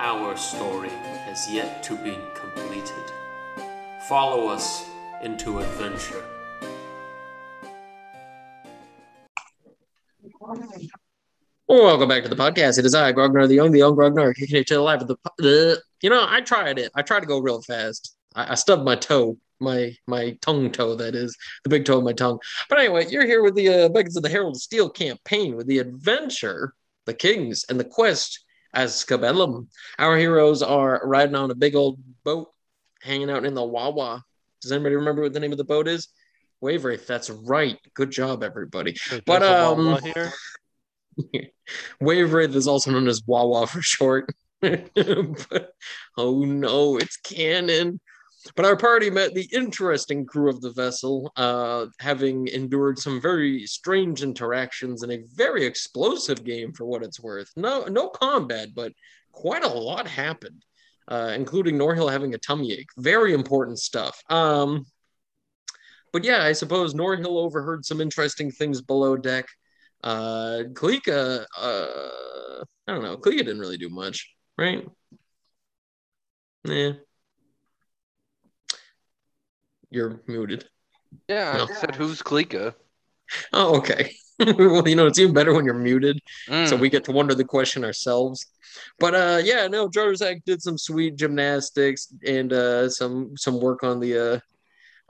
our story has yet to be completed. Follow us into adventure. Welcome back to the podcast. It is I, Grognar the Young Grognar, kicking it to the life of the... You know, I tried it. I tried to go real fast. I stubbed my toe. My tongue toe, that is. The big toe of my tongue. But anyway, you're here with the Beckons of the Herald of Steel campaign with the adventure, the Kings, and the quest as Askabellum. Our heroes are riding on a big old boat, hanging out in the Wawa. Does anybody remember what the name of the boat is? Wavewraith, that's right. Good job, everybody. But Wavewraith is also known as Wawa for short. But, oh no, it's canon. But our party met the interesting crew of the vessel, having endured some very strange interactions in a very explosive game for what it's worth. No combat, but quite a lot happened, including Norhill having a tummy ache. Very important stuff. But yeah, I suppose Norhill overheard some interesting things below deck. Klika, I don't know. Klika didn't really do much, right? Yeah. You're muted. Yeah, no. I said, who's Klika? Oh, okay. Well, you know, it's even better when you're muted, so we get to wonder the question ourselves. But yeah, no, Jarzak did some sweet gymnastics and some work on the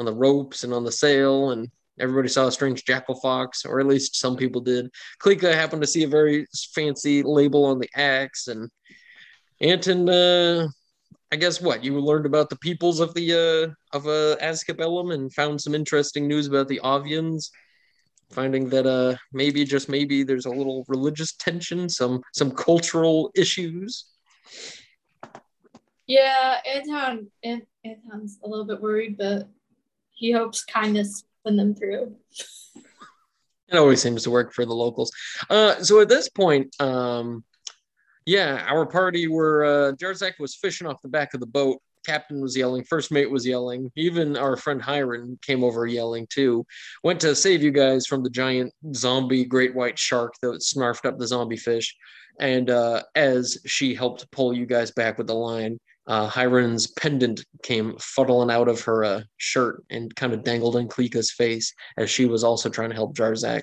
ropes and on the sail, and everybody saw a strange jackal fox, or at least some people did. Klika happened to see a very fancy label on the axe, and Anton... I guess what you learned about the peoples of the Askabellum and found some interesting news about the Ovians, finding that maybe just maybe there's a little religious tension, some cultural issues. Yeah, Anton's a little bit worried, but he hopes kindness win them through. It always seems to work for the locals. So at this point, yeah, our party were, Jarzak was fishing off the back of the boat. Captain was yelling. First mate was yelling. Even our friend Hiren came over yelling too. Went to save you guys from the giant zombie great white shark that snarfed up the zombie fish. And as she helped pull you guys back with the line, Hiren's pendant came fuddling out of her shirt and kind of dangled in Klika's face as she was also trying to help Jarzak.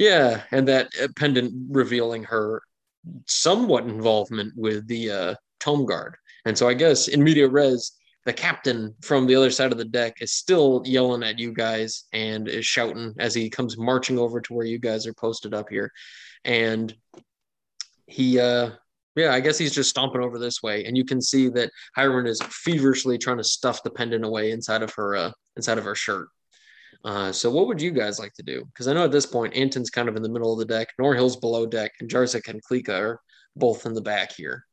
Yeah, and that pendant revealing her somewhat involvement with the Tome Guard. And so I guess in media res, the captain from the other side of the deck is still yelling at you guys and is shouting as he comes marching over to where you guys are posted up here. And he, yeah, I guess he's just stomping over this way. And you can see that Hiren is feverishly trying to stuff the pendant away inside of her shirt. So what would you guys like to do? Because I know at this point, Anton's kind of in the middle of the deck, Norhill's below deck, and Jarzak and Klika are both in the back here.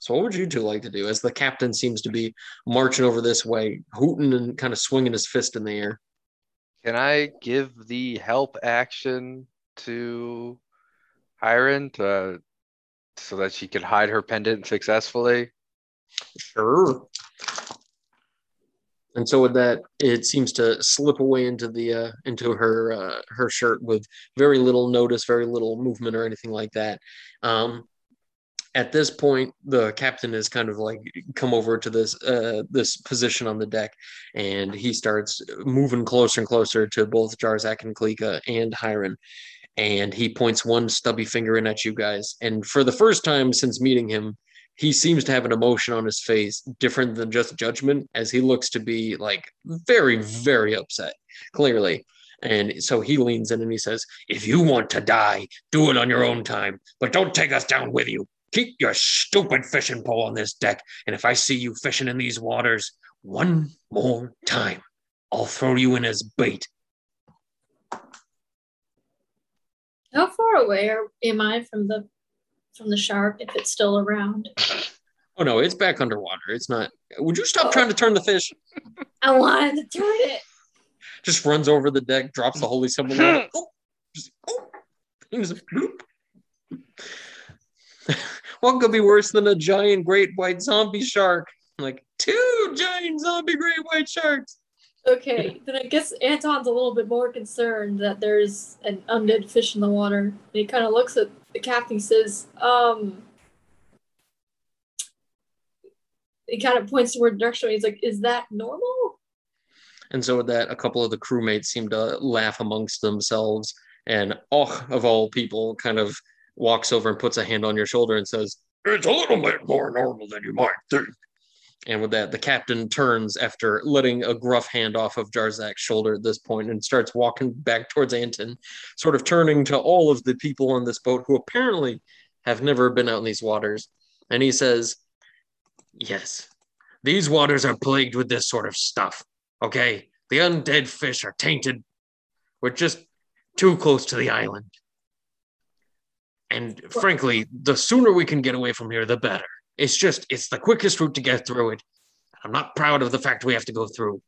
So what would you two like to do? As the captain seems to be marching over this way, hooting and kind of swinging his fist in the air. Can I give the help action to Hiren so that she could hide her pendant successfully? Sure. And so with that, it seems to slip away into her shirt with very little notice, very little movement or anything like that. At this point, the captain has kind of like come over to this position on the deck, and he starts moving closer and closer to both Jarzak and Klika and Hiren. and he points one stubby finger in at you guys. And for the first time since meeting him, he seems to have an emotion on his face different than just judgment, as he looks to be like very, very upset, clearly. And so he leans in and he says, if you want to die, do it on your own time, but don't take us down with you. Keep your stupid fishing pole on this deck. And if I see you fishing in these waters one more time, I'll throw you in as bait. How far away am I from the shark, if it's still around? Oh no, it's back underwater. It's not. Would you stop trying to turn the fish? I wanted to turn it. Just runs over the deck, drops the holy symbol. What could be worse than a giant great white zombie shark? Like two giant zombie great white sharks. Okay, then I guess Anton's a little bit more concerned that there's an undead fish in the water. And he kind of looks at the captain and says, he kind of points toward the direction. He's like, is that normal? And so with that, a couple of the crewmates seem to laugh amongst themselves. And Auk, of all people, kind of walks over and puts a hand on your shoulder and says, it's a little bit more normal than you might think. And with that, the captain turns after letting a gruff hand off of Jarzak's shoulder at this point and starts walking back towards Anton, sort of turning to all of the people on this boat who apparently have never been out in these waters. And he says, yes, these waters are plagued with this sort of stuff. Okay, the undead fish are tainted. We're just too close to the island. And frankly, the sooner we can get away from here, the better. It's the quickest route to get through it. I'm not proud of the fact we have to go through,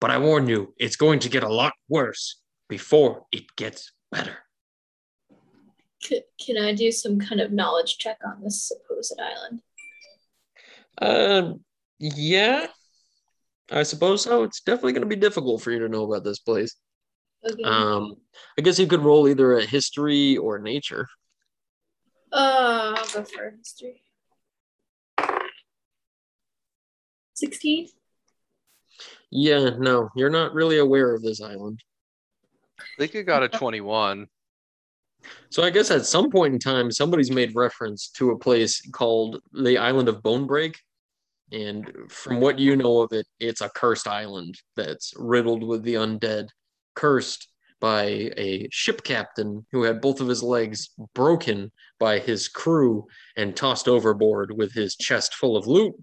but I warn you, it's going to get a lot worse before it gets better. Can I do some kind of knowledge check on this supposed island? Yeah, I suppose so. It's definitely going to be difficult for you to know about this place. Okay. I guess you could roll either a history or nature. I'll go for history. 16? Yeah, no, you're not really aware of this island. I think you got a 21. So I guess at some point in time, somebody's made reference to a place called the Island of Bonebreak. And from what you know of it, it's a cursed island that's riddled with the undead, cursed by a ship captain who had both of his legs broken by his crew and tossed overboard with his chest full of loot.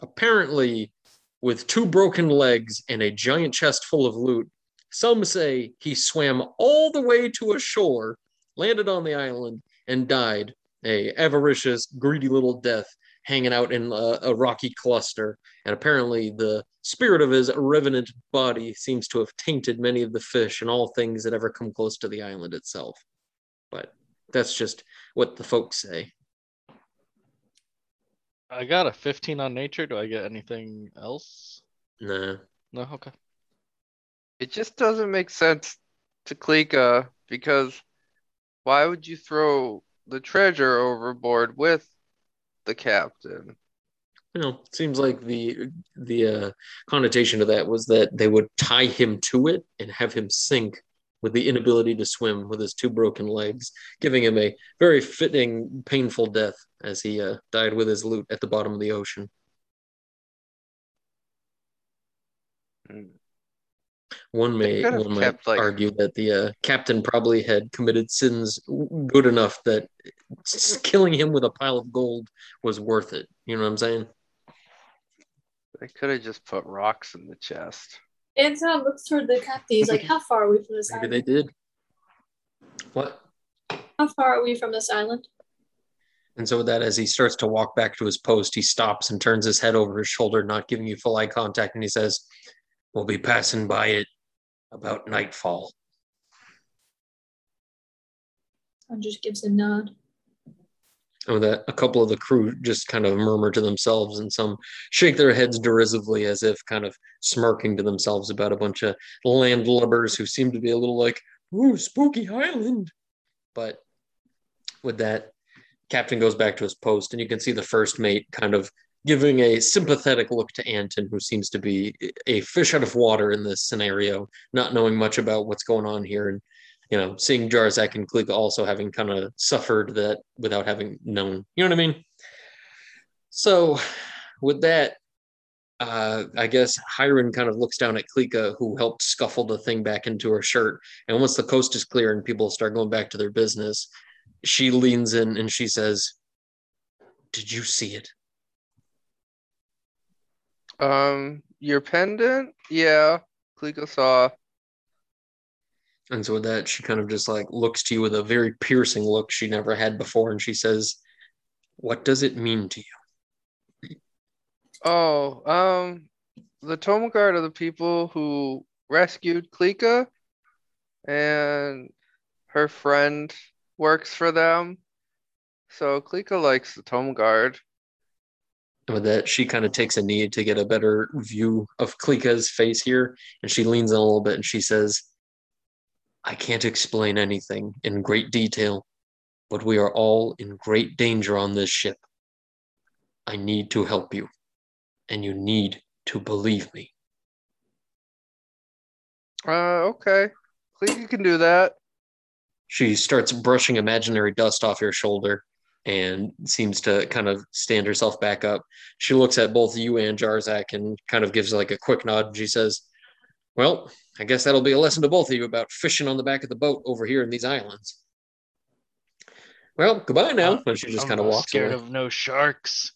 Apparently, with two broken legs and a giant chest full of loot, some say he swam all the way to a shore, landed on the island, and died a avaricious, greedy little death, hanging out in a rocky cluster. And apparently, the spirit of his revenant body seems to have tainted many of the fish and all things that ever come close to the island itself. But that's just what the folks say. I got a 15 on nature. Do I get anything else? No. No, okay. It just doesn't make sense to Klika, because why would you throw the treasure overboard with the captain? You know, it seems like the connotation of that was that they would tie him to it and have him sink with the inability to swim with his two broken legs, giving him a very fitting, painful death as he died with his loot at the bottom of the ocean. One might argue that the captain probably had committed sins good enough that killing him with a pile of gold was worth it. You know what I'm saying? They could have just put rocks in the chest. Anton looks toward the captain. He's like, how far are we from this island? Maybe they did. What? How far are we from this island? And so with that, as he starts to walk back to his post, he stops and turns his head over his shoulder, not giving you full eye contact. And he says, we'll be passing by it about nightfall. And just gives a nod. And with that, a couple of the crew just kind of murmur to themselves, and some shake their heads derisively as if kind of smirking to themselves about a bunch of landlubbers who seem to be a little like, ooh, spooky island. But with that, captain goes back to his post, and you can see the first mate kind of giving a sympathetic look to Anton, who seems to be a fish out of water in this scenario, not knowing much about what's going on here. And you know, seeing Jarzak and Klika also having kind of suffered that without having known, you know what I mean? So with that, I guess Hiren kind of looks down at Klika, who helped scuffle the thing back into her shirt. And once the coast is clear and people start going back to their business, she leans in and she says, "Did you see it?" Your pendant? Yeah, Klika saw. And so with that, she kind of just like looks to you with a very piercing look she never had before. And she says, "What does it mean to you?" Oh, the Tome Guard are the people who rescued Klika, and her friend works for them. So Klika likes the Tome Guard. And with that, she kind of takes a knee to get a better view of Klika's face here, and she leans in a little bit and she says, "I can't explain anything in great detail, but we are all in great danger on this ship. I need to help you. And you need to believe me." Okay. Klika can do that. She starts brushing imaginary dust off your shoulder and seems to kind of stand herself back up. She looks at both you and Jarzak and kind of gives like a quick nod. And she says, "Well, I guess that'll be a lesson to both of you about fishing on the back of the boat over here in these islands. Well, goodbye now." And she just kind of walks away. I'm scared of no sharks.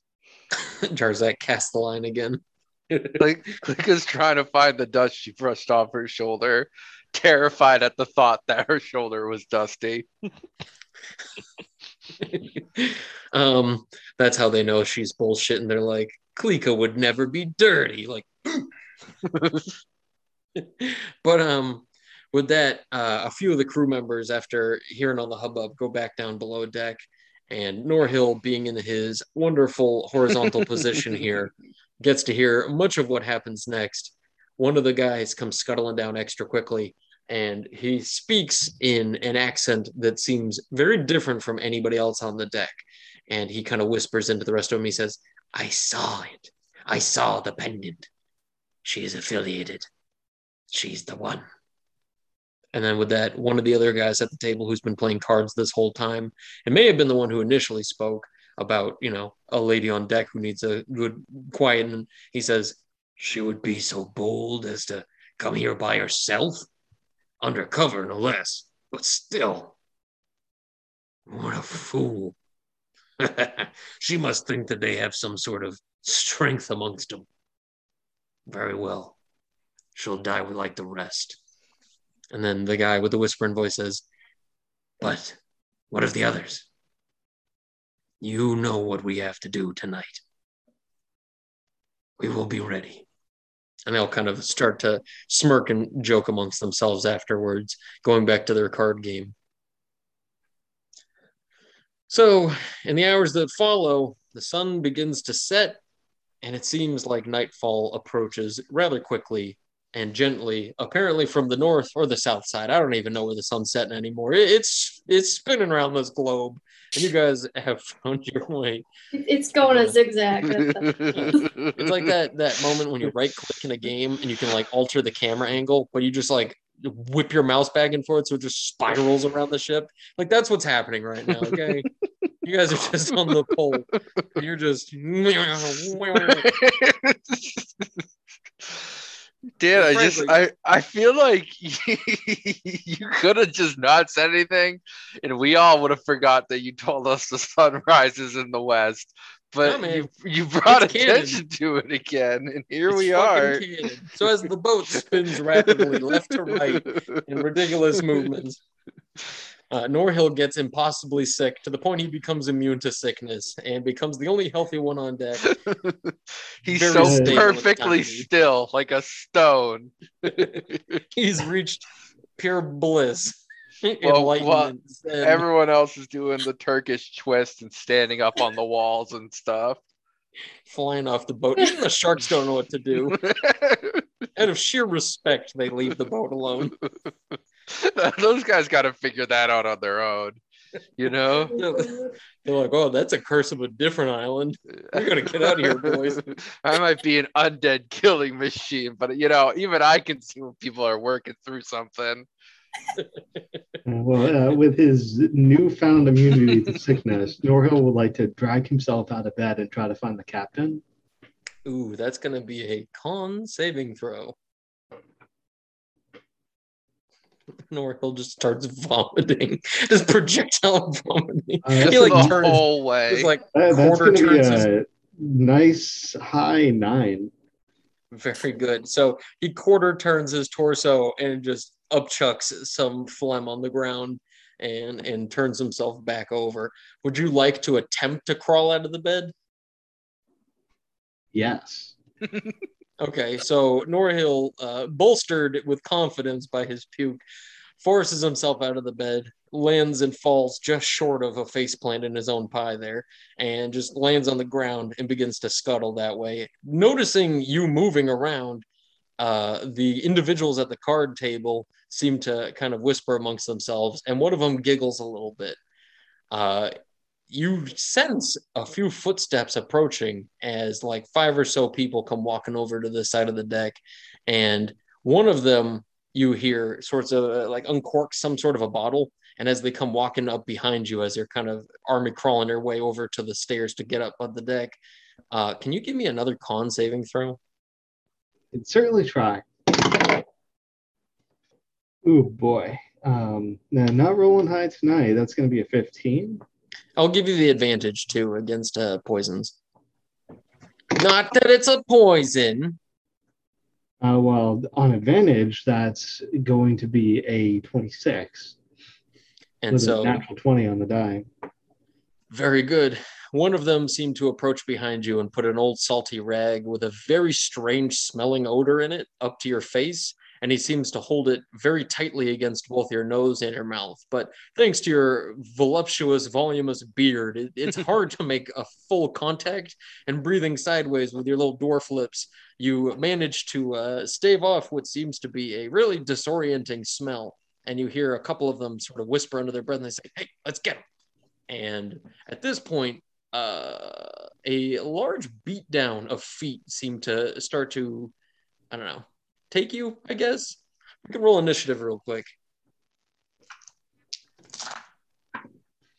Jarzak cast the line again. Like, Klika's trying to find the dust she brushed off her shoulder, terrified at the thought that her shoulder was dusty. That's how they know she's bullshit, and they're like, "Klika would never be dirty." Like, but with that, a few of the crew members, after hearing all the hubbub, go back down below deck. And Norhill, being in his wonderful horizontal position here, gets to hear much of what happens next. One of the guys comes scuttling down extra quickly, and he speaks in an accent that seems very different from anybody else on the deck. And he kind of whispers into the rest of him. He says, "I saw it. I saw the pendant. She is affiliated. She's the one." And then with that, one of the other guys at the table who's been playing cards this whole time, and may have been the one who initially spoke about, you know, a lady on deck who needs a good quiet. And he says, "She would be so bold as to come here by herself? Undercover, no less. But still, what a fool." "She must think that they have some sort of strength amongst them. Very well. She'll die like the rest." And then the guy with the whispering voice says, "But what of the others? You know what we have to do tonight. We will be ready." And they'll kind of start to smirk and joke amongst themselves afterwards, going back to their card game. So in the hours that follow, the sun begins to set, and it seems like nightfall approaches rather quickly and gently, apparently from the north or the south side. I don't even know where the sun's setting anymore. It's spinning around this globe, and you guys have found your way. It's going a zigzag. It's like that moment when you right-click in a game, and you can, like, alter the camera angle, but you just, like, whip your mouse back and forth, so it just spirals around the ship. Like, that's what's happening right now, okay? You guys are just on the pole. You're just... Dan, I just I feel like you could have just not said anything, and we all would have forgot that you told us the sun rises in the west. But you brought attention to it again, and here we are. So as the boat spins rapidly left to right in ridiculous movements, Norhill gets impossibly sick to the point he becomes immune to sickness and becomes the only healthy one on deck. He's very so perfectly still, like a stone. He's reached pure bliss. Well, everyone else is doing the Turkish twist and standing up on the walls and stuff. Flying off the boat. Even the sharks don't know what to do. Out of sheer respect, they leave the boat alone. Those guys got to figure that out on their own, you know? They're like, "Oh, that's a curse of a different island. We're going to get out of here, boys." I might be an undead killing machine, but, you know, even I can see when people are working through something. Well, with his newfound immunity to sickness, Norhill would like to drag himself out of bed and try to find the captain. Ooh, that's going to be a con saving throw. Norhill just starts vomiting, just projectile vomiting. He like the turns whole way. Just, like quarter turns. Nice high 9. Very good. So he quarter turns his torso and just upchucks some phlegm on the ground and turns himself back over. Would you like to attempt to crawl out of the bed? Yes. Okay, so Norhill, bolstered with confidence by his puke, forces himself out of the bed, lands and falls just short of a faceplant in his own pie there, and just lands on the ground and begins to scuttle that way. Noticing you moving around, the individuals at the card table seem to kind of whisper amongst themselves, and one of them giggles a little bit. You sense a few footsteps approaching as like 5 or so people come walking over to this side of the deck. And one of them, you hear sorts of like uncork some sort of a bottle. And as they come walking up behind you, as they're kind of army crawling their way over to the stairs to get up on the deck. Can you give me another con saving throw? I'd certainly try. Ooh, boy. Now, not rolling high tonight. That's going to be a 15. I'll give you the advantage, too, against poisons. Not that it's a poison. Well, on advantage, that's going to be a 26. And with so a natural 20 on the die. Very good. One of them seemed to approach behind you and put an old salty rag with a very strange smelling odor in it up to your face. And he seems to hold it very tightly against both your nose and your mouth. But thanks to your voluptuous, voluminous beard, it's hard to make a full contact. And breathing sideways with your little dwarf lips, you manage to stave off what seems to be a really disorienting smell. And you hear a couple of them sort of whisper under their breath, and they say, "Hey, let's get him." And at this point, a large beatdown of feet seem to start to, I don't know, take you, I guess. We can roll initiative real quick.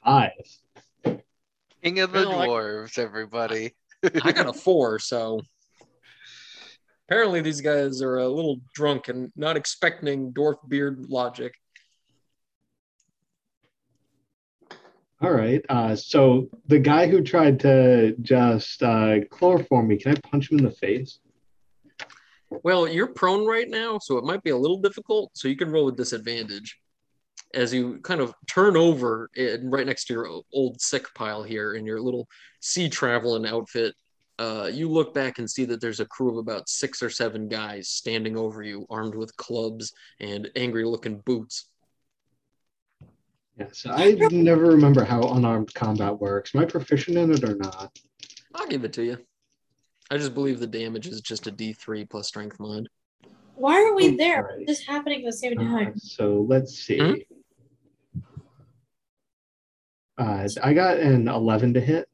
5. King of the dwarves, everybody. I got a 4, so... Apparently these guys are a little drunk and not expecting dwarf beard logic. All right, so the guy who tried to just chloroform me, can I punch him in the face? Well, you're prone right now, so it might be a little difficult. So you can roll with disadvantage as you kind of turn over and right next to your old sick pile here in your little sea traveling outfit. You look back and see that there's a crew of about 6 or 7 guys standing over you, armed with clubs and angry-looking boots. Yeah, so I never remember how unarmed combat works. Am I proficient in it or not? I'll give it to you. I just believe the damage is just a D3 plus strength mod. Why are we there? Right. This is happening at the same time. So let's see. Mm-hmm. I got an 11 to hit.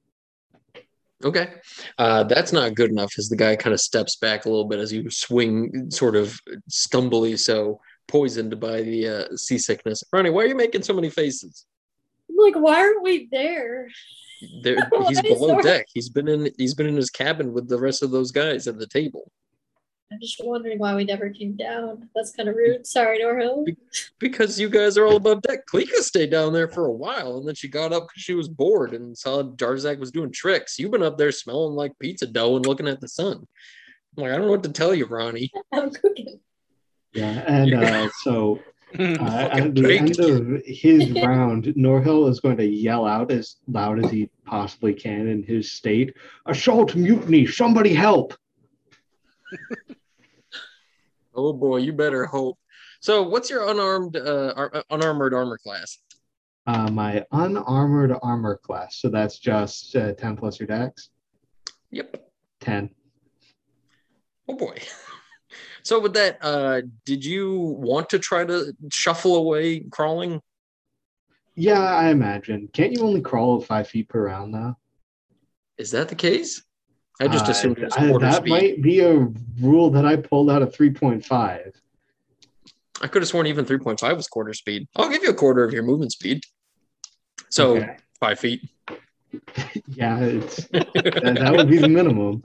Okay. That's not good enough as the guy kind of steps back a little bit as you swing sort of stumbly, so poisoned by the seasickness. Ronnie, why are you making so many faces? I'm like, why aren't we there? He's below deck. He's been in his cabin with the rest of those guys at the table. I'm just wondering why we never came down. That's kind of rude. Sorry, Norhill. Because you guys are all above deck. Klika stayed down there for a while, and then she got up because she was bored and saw Jarzak was doing tricks. You've been up there smelling like pizza dough and looking at the sun. I'm like, I don't know what to tell you, Ronnie. I'm cooking. Yeah, and so... at the end of his round, Norhill is going to yell out as loud as he possibly can in his state, "Assault mutiny! Somebody help!" Oh boy, you better hope. So, what's your unarmored armor class? My unarmored armor class. So that's just 10 plus your dex. Yep. 10. Oh boy. So with that, did you want to try to shuffle away crawling? Yeah, I imagine. Can't you only crawl at 5 feet per round, though? Is that the case? I just assumed it was quarter speed. That might be a rule that I pulled out of 3.5. I could have sworn even 3.5 was quarter speed. I'll give you a quarter of your movement speed. So, okay. 5 feet. Yeah, that would be the minimum.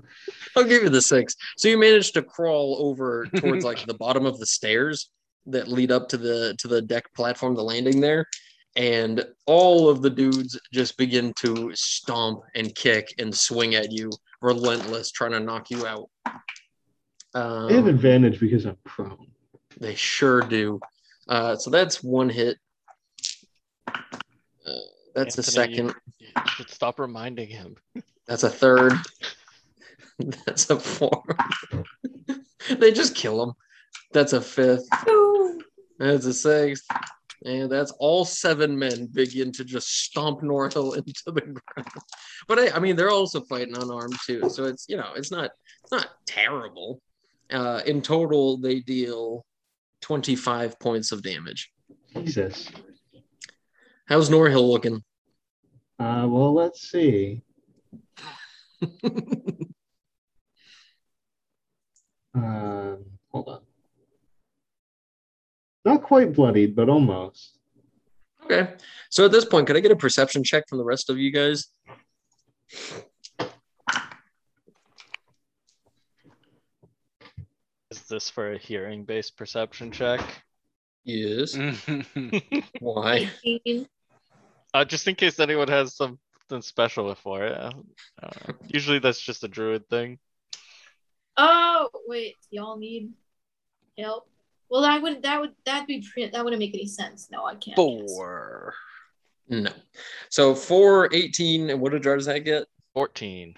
I'll give you the 6. So you managed to crawl over towards like the bottom of the stairs that lead up to the deck platform, the landing there. And all of the dudes just begin to stomp and kick and swing at you, relentless, trying to knock you out. They have advantage because I'm prone. They sure do. So that's one hit. That's Anthony, a second. You should stop reminding him. That's a third. That's a 4. They just kill him. That's a 5th. That's a 6th. And that's all 7 men begin to just stomp Norhill into the ground. But I mean, they're also fighting unarmed too, so it's, you know, it's not terrible. In total, they deal 25 points of damage. Jesus. How's Norhill looking? Well, let's see. Hold on. Not quite bloodied, but almost. Okay. So at this point, could I get a perception check from the rest of you guys? Is this for a hearing-based perception check? Yes. Why? Just in case anyone has something special for it. Usually that's just a druid thing. Oh, wait. Y'all need help? Well, that wouldn't make any sense. No, I can't. 4. Guess. No. So 4, 18, and what did Jarzak get? 14.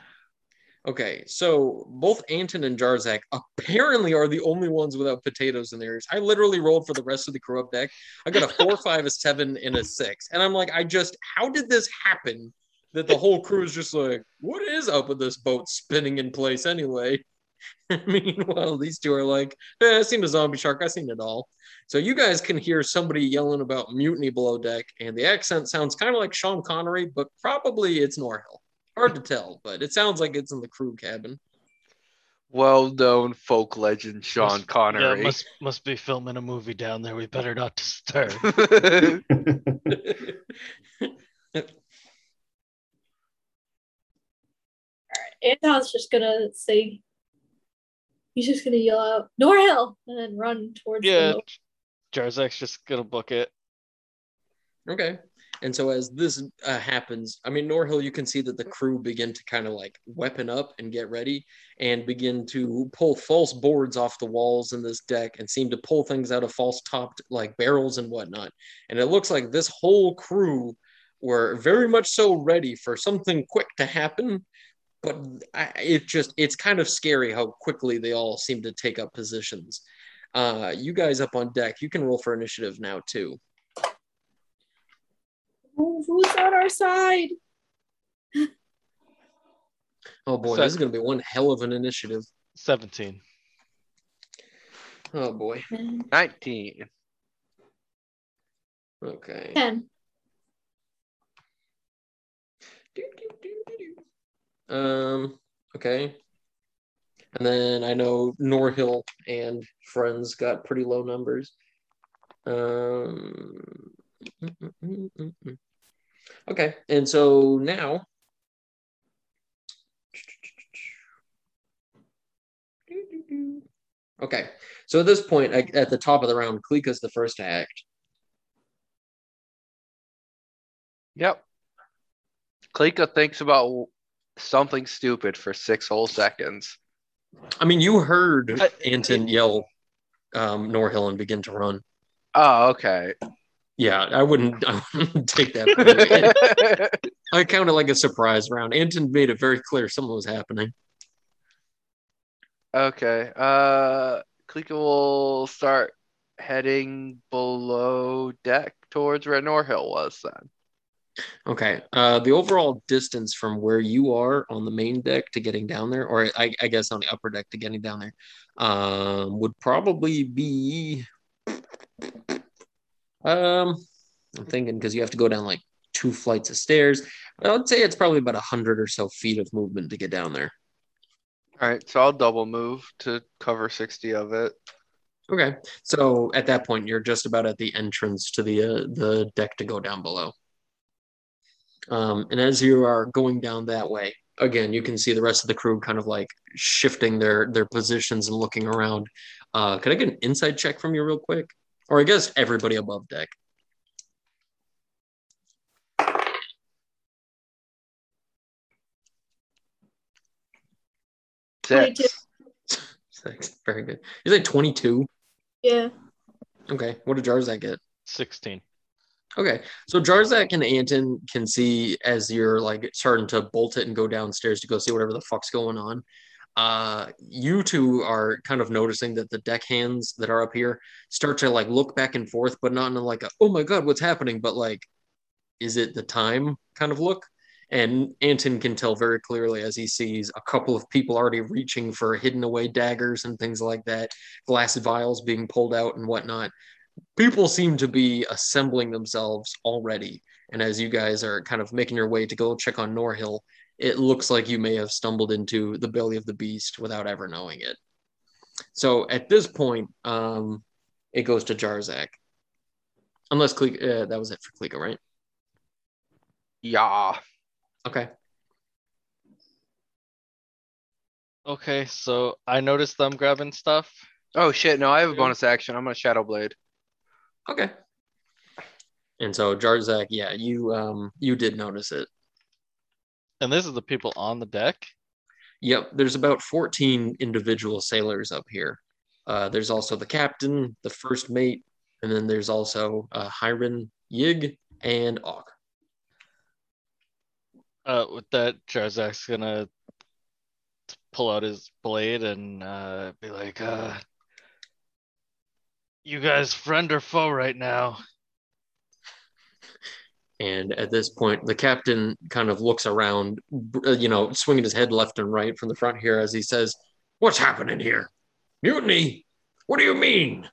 Okay, so both Anton and Jarzak apparently are the only ones without potatoes in their ears. I literally rolled for the rest of the crew up deck. I got a 4, 5, a 7, and a 6. And I'm like, how did this happen that the whole crew is just like, what is up with this boat spinning in place anyway? Meanwhile, these two are like, I've seen a zombie shark. I've seen it all. So you guys can hear somebody yelling about mutiny below deck, and the accent sounds kind of like Sean Connery, but probably it's Norhill. Hard to tell, but it sounds like it's in the crew cabin. Well-known folk legend Sean Connery. Yeah, must be filming a movie down there. We better not disturb. Anton's just going to say... He's just going to yell out, Norhill! And then run towards the boat. Jarzak's just going to book it. Okay. And so as this happens, Norhill, you can see that the crew begin to kind of like weapon up and get ready and begin to pull false boards off the walls in this deck and seem to pull things out of false topped like barrels and whatnot. And it looks like this whole crew were very much so ready for something quick to happen. But it's kind of scary how quickly they all seem to take up positions. You guys up on deck, you can roll for initiative now, too. Oh, who's on our side? Oh, boy, this is going to be one hell of an initiative. 17. Oh, boy. 19. Okay. 10. Okay. And then I know Norhill and friends got pretty low numbers. Okay. And so now. Okay. So at this point, at the top of the round, Klika's the first to act. Yep. Klika thinks about something stupid for 6 whole seconds. You heard Anton yell Norhill and begin to run. Oh, okay. Yeah, I wouldn't take that. I counted like a surprise round. Anton made it very clear something was happening. Okay. Klika will start heading below deck towards where Norhill was then. Okay, the overall distance from where you are on the main deck to getting down there, or I guess on the upper deck to getting down there, would probably be, I'm thinking because you have to go down like 2 flights of stairs. I'd say it's probably about 100 or so feet of movement to get down there. All right, so I'll double move to cover 60 of it. Okay, so at that point, you're just about at the entrance to the deck to go down below. And as you are going down that way, again, you can see the rest of the crew kind of like shifting their positions and looking around. Could I get an insight check from you real quick? Or I guess everybody above deck. Six. Very good. You say 22? Yeah. Okay. What did Jarzak get? 16. Okay. So Jarzak and Anton can see as you're like starting to bolt it and go downstairs to go see whatever the fuck's going on. You two are kind of noticing that the deckhands that are up here start to like look back and forth, but not in like a, oh my God, what's happening? But like, is it the time kind of look? And Anton can tell very clearly as he sees a couple of people already reaching for hidden away daggers and things like that, glass vials being pulled out and whatnot. People seem to be assembling themselves already. And as you guys are kind of making your way to go check on Norhill, it looks like you may have stumbled into the belly of the beast without ever knowing it. So at this point, it goes to Jarzak. Unless Klika, that was it for Klika, right? Yeah. Okay, so I noticed them grabbing stuff. Oh shit, no, I have a bonus action. I'm gonna Shadow Blade. Okay. And so Jarzak, yeah, you did notice it. And this is the people on the deck? Yep, there's about 14 individual sailors up here. There's also the captain, the first mate, and then there's also Hiren, Yig, and Auk. With that, Jarzak's gonna pull out his blade and be like, you guys friend or foe right now? And at this point, the captain kind of looks around, you know, swinging his head left and right from the front here as he says, what's happening here? Mutiny? What do you mean?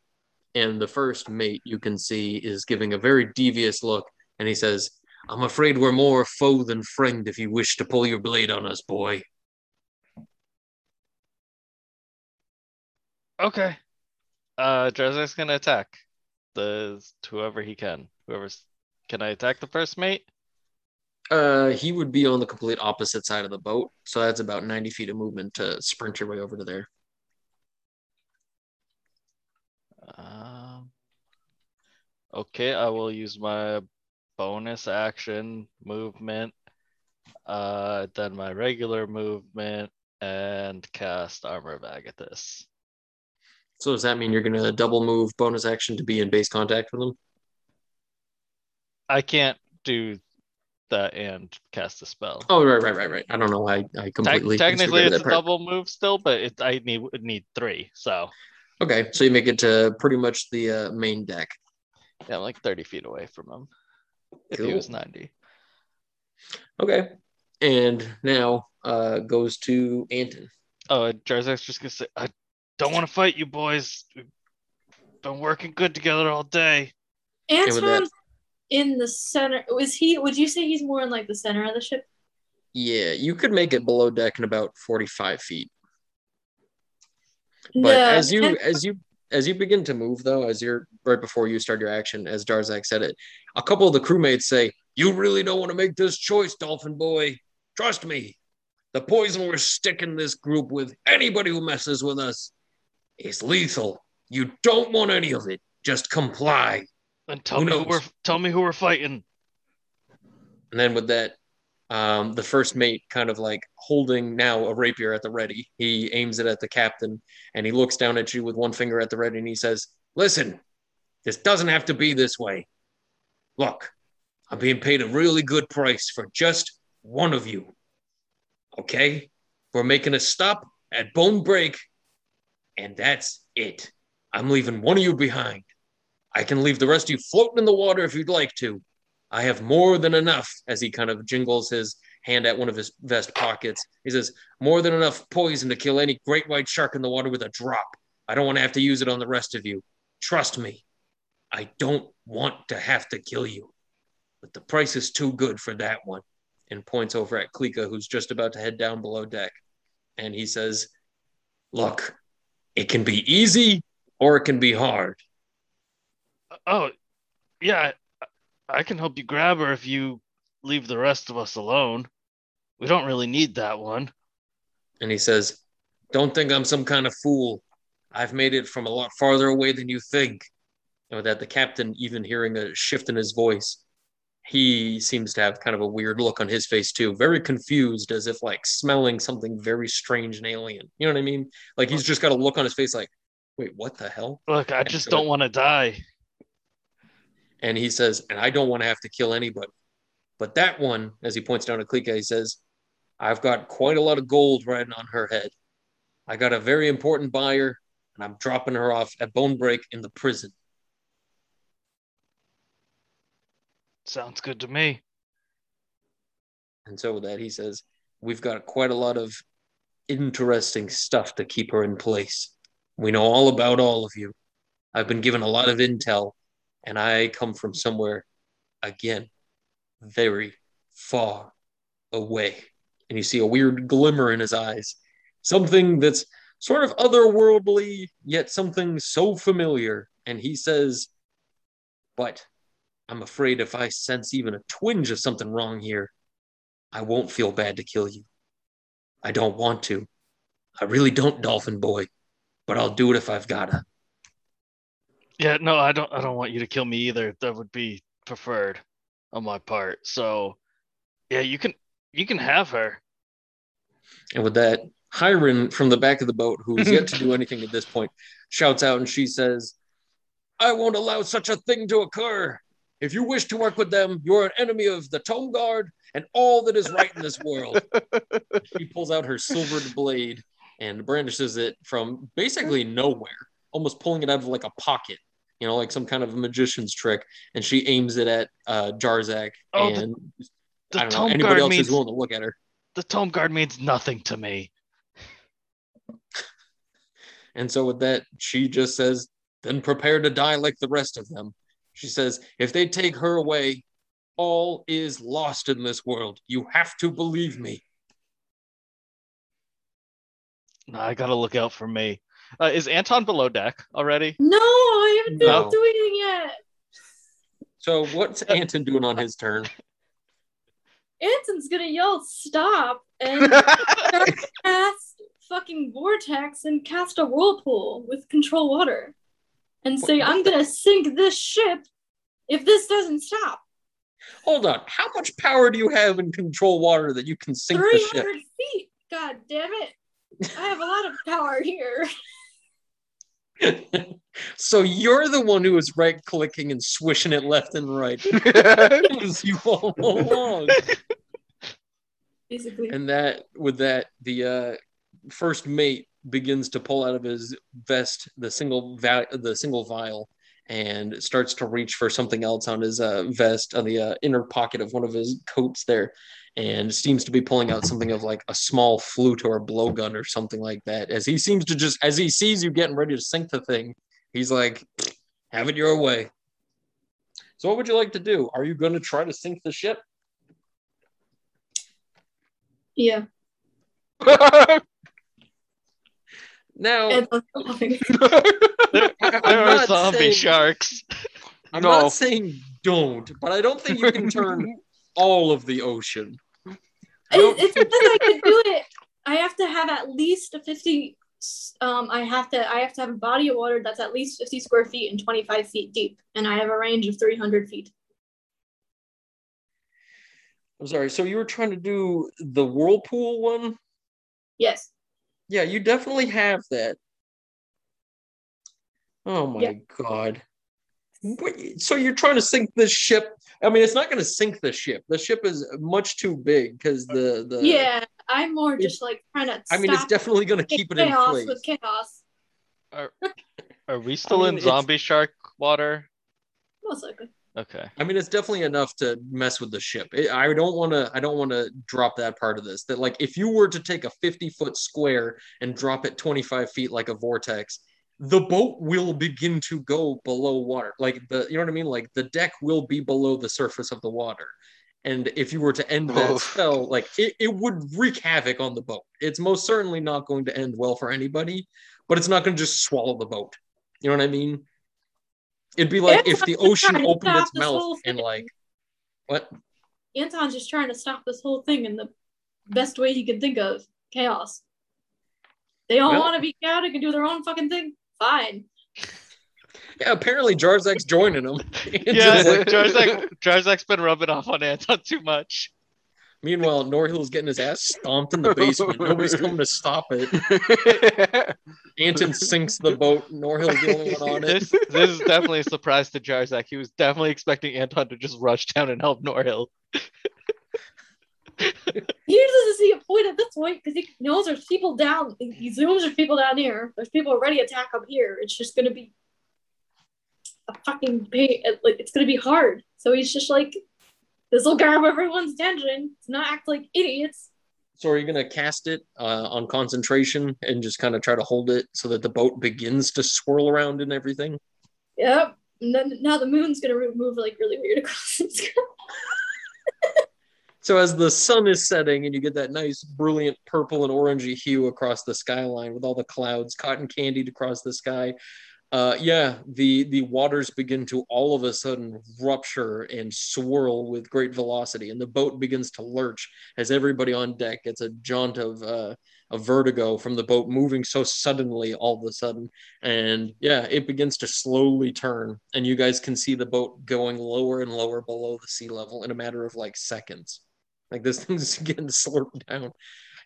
And the first mate you can see is giving a very devious look, and he says, I'm afraid we're more foe than friend if you wish to pull your blade on us, boy. Okay. Jarzak's going to attack whoever he can. Can I attack the first mate? He would be on the complete opposite side of the boat, so that's about 90 feet of movement to sprint your way over to there. Okay, I will use my bonus action movement, then my regular movement, and cast Armor of Agathis. So does that mean you're gonna double move bonus action to be in base contact with them? I can't do that and cast a spell. Oh, right. I don't know why I completely technically it's a double move still, but I need three. So okay, so you make it to pretty much the main deck. Yeah, I'm like 30 feet away from them. Cool. He was 90. Okay. And now goes to Anton. Oh, Jarzak's just going to say, I don't want to fight you boys. We've been working good together all day. Anton's in the center. Would you say he's more in like the center of the ship? Yeah, you could make it below deck in about 45 feet. But no. As you begin to move, though, right before you start your action, as Jarzak said it, a couple of the crewmates say, you really don't want to make this choice, Dolphin Boy. Trust me, the poison we're sticking this group with, anybody who messes with us, is lethal. You don't want any of it. Just comply. And tell me who we're fighting. And then with that, the first mate kind of like holding now a rapier at the ready. He aims it at the captain and he looks down at you with one finger at the ready and he says, listen, this doesn't have to be this way. Look, I'm being paid a really good price for just one of you. Okay? We're making a stop at Bonebreak and that's it. I'm leaving one of you behind. I can leave the rest of you floating in the water if you'd like to. I have more than enough, as he kind of jingles his hand at one of his vest pockets. He says, more than enough poison to kill any great white shark in the water with a drop. I don't want to have to use it on the rest of you. Trust me, I don't want to have to kill you. But the price is too good for that one. And points over at Klika, who's just about to head down below deck. And he says, look, it can be easy or it can be hard. Oh, yeah, I can help you grab her if you leave the rest of us alone. We don't really need that one. And he says, don't think I'm some kind of fool. I've made it from a lot farther away than you think. And with that, the captain, even hearing a shift in his voice, he seems to have kind of a weird look on his face too. Very confused, as if like smelling something very strange and alien. You know what I mean? Like he's just got a look on his face like, wait, what the hell? Look, I just don't want to die. And he says, and I don't want to have to kill anybody. But that one, as he points down to Klika, he says, I've got quite a lot of gold riding on her head. I got a very important buyer, and I'm dropping her off at Bonebreak in the prison. Sounds good to me. And so with that, he says, we've got quite a lot of interesting stuff to keep her in place. We know all about all of you. I've been given a lot of intel, and I come from somewhere, again, very far away. And you see a weird glimmer in his eyes. Something that's sort of otherworldly, yet something so familiar. And he says, but I'm afraid if I sense even a twinge of something wrong here, I won't feel bad to kill you. I don't want to. I really don't, Dolphin Boy, but I'll do it if I've gotta. Yeah, no, I don't want you to kill me either. That would be preferred on my part. So, yeah, you can have her. And with that, Hiren from the back of the boat, who is yet to do anything at this point, shouts out and she says, I won't allow such a thing to occur. If you wish to work with them, you're an enemy of the Tome Guard and all that is right in this world. She pulls out her silvered blade and brandishes it from basically nowhere, almost pulling it out of like a pocket, you know, like some kind of magician's trick. And she aims it at Jarzak and I don't know, anybody else who's willing to look at her. The Tome Guard means nothing to me. And so with that, she just says, then prepare to die like the rest of them. She says, if they take her away, all is lost in this world. You have to believe me. No, I gotta look out for me. Is Anton below deck already? No, I haven't been doing it yet. So what's Anton doing on his turn? Anton's gonna yell, stop, and cast fucking vortex and cast a whirlpool with control water. And say, I'm going to sink this ship if this doesn't stop. Hold on. How much power do you have in control water that you can sink the ship? 300 feet. God damn it. I have a lot of power here. So you're the one who is right-clicking and swishing it left and right. Because you all along. Basically. And that, with that, the first mate begins to pull out of his vest the single vial and starts to reach for something else on his vest on the inner pocket of one of his coats there, and seems to be pulling out something of like a small flute or a blowgun or something like that. As he seems to just, as he sees you getting ready to sink the thing, he's like, have it your way. So what would you like to do? Are you going to try to sink the ship? Yeah. Now, there are zombie sharks. I'm not saying don't, but I don't think you can turn all of the ocean. It's not that I could do it. I have to have at least a 50. I have to have a body of water that's at least 50 square feet and 25 feet deep, and I have a range of 300 feet. I'm sorry. So you were trying to do the whirlpool one? Yes. Yeah, you definitely have that. Oh my God. So you're trying to sink this ship. I mean, it's not going to sink the ship. The ship is much too big because the yeah, I'm more just like trying to stop. I mean, it's definitely going to keep it in place. With chaos. Are we still in zombie shark water? Most likely. Okay. I mean, it's definitely enough to mess with the ship. I don't want to drop that part of this. That like, if you were to take a 50-foot square and drop it 25 feet like a vortex, the boat will begin to go below water. Like you know what I mean? Like the deck will be below the surface of the water. And if you were to end that spell, like it would wreak havoc on the boat. It's most certainly not going to end well for anybody, but it's not going to just swallow the boat. You know what I mean? It'd be like Anton's if the ocean opened its mouth and like, what? Anton's just trying to stop this whole thing in the best way he can think of. Chaos. They all want to be chaotic and do their own fucking thing. Fine. Yeah, apparently Jarzak's joining them. Yeah, like, Jarzak's been rubbing off on Anton too much. Meanwhile, Norhill's getting his ass stomped in the basement. Nobody's coming to stop it. Anton sinks the boat. Norhill's the only one on it. This is definitely a surprise to Jarzak. He was definitely expecting Anton to just rush down and help Norhill. He doesn't see a point at this point because he knows there's people down. He zooms there's people down here. There's people already attack up here. It's just going to be a fucking pain. It's going to be hard. So he's just like, this will grab everyone's attention. Let's not act like idiots. So are you going to cast it on concentration and just kind of try to hold it so that the boat begins to swirl around and everything? Yep. And then now the moon's going to move like really weird across the sky. So as the sun is setting and you get that nice, brilliant purple and orangey hue across the skyline with all the clouds cotton candied across the sky, the waters begin to all of a sudden rupture and swirl with great velocity, and the boat begins to lurch as everybody on deck gets a jaunt of a vertigo from the boat moving so suddenly all of a sudden. And yeah, it begins to slowly turn, and you guys can see the boat going lower and lower below the sea level in a matter of like seconds. Like this thing's getting slurped down,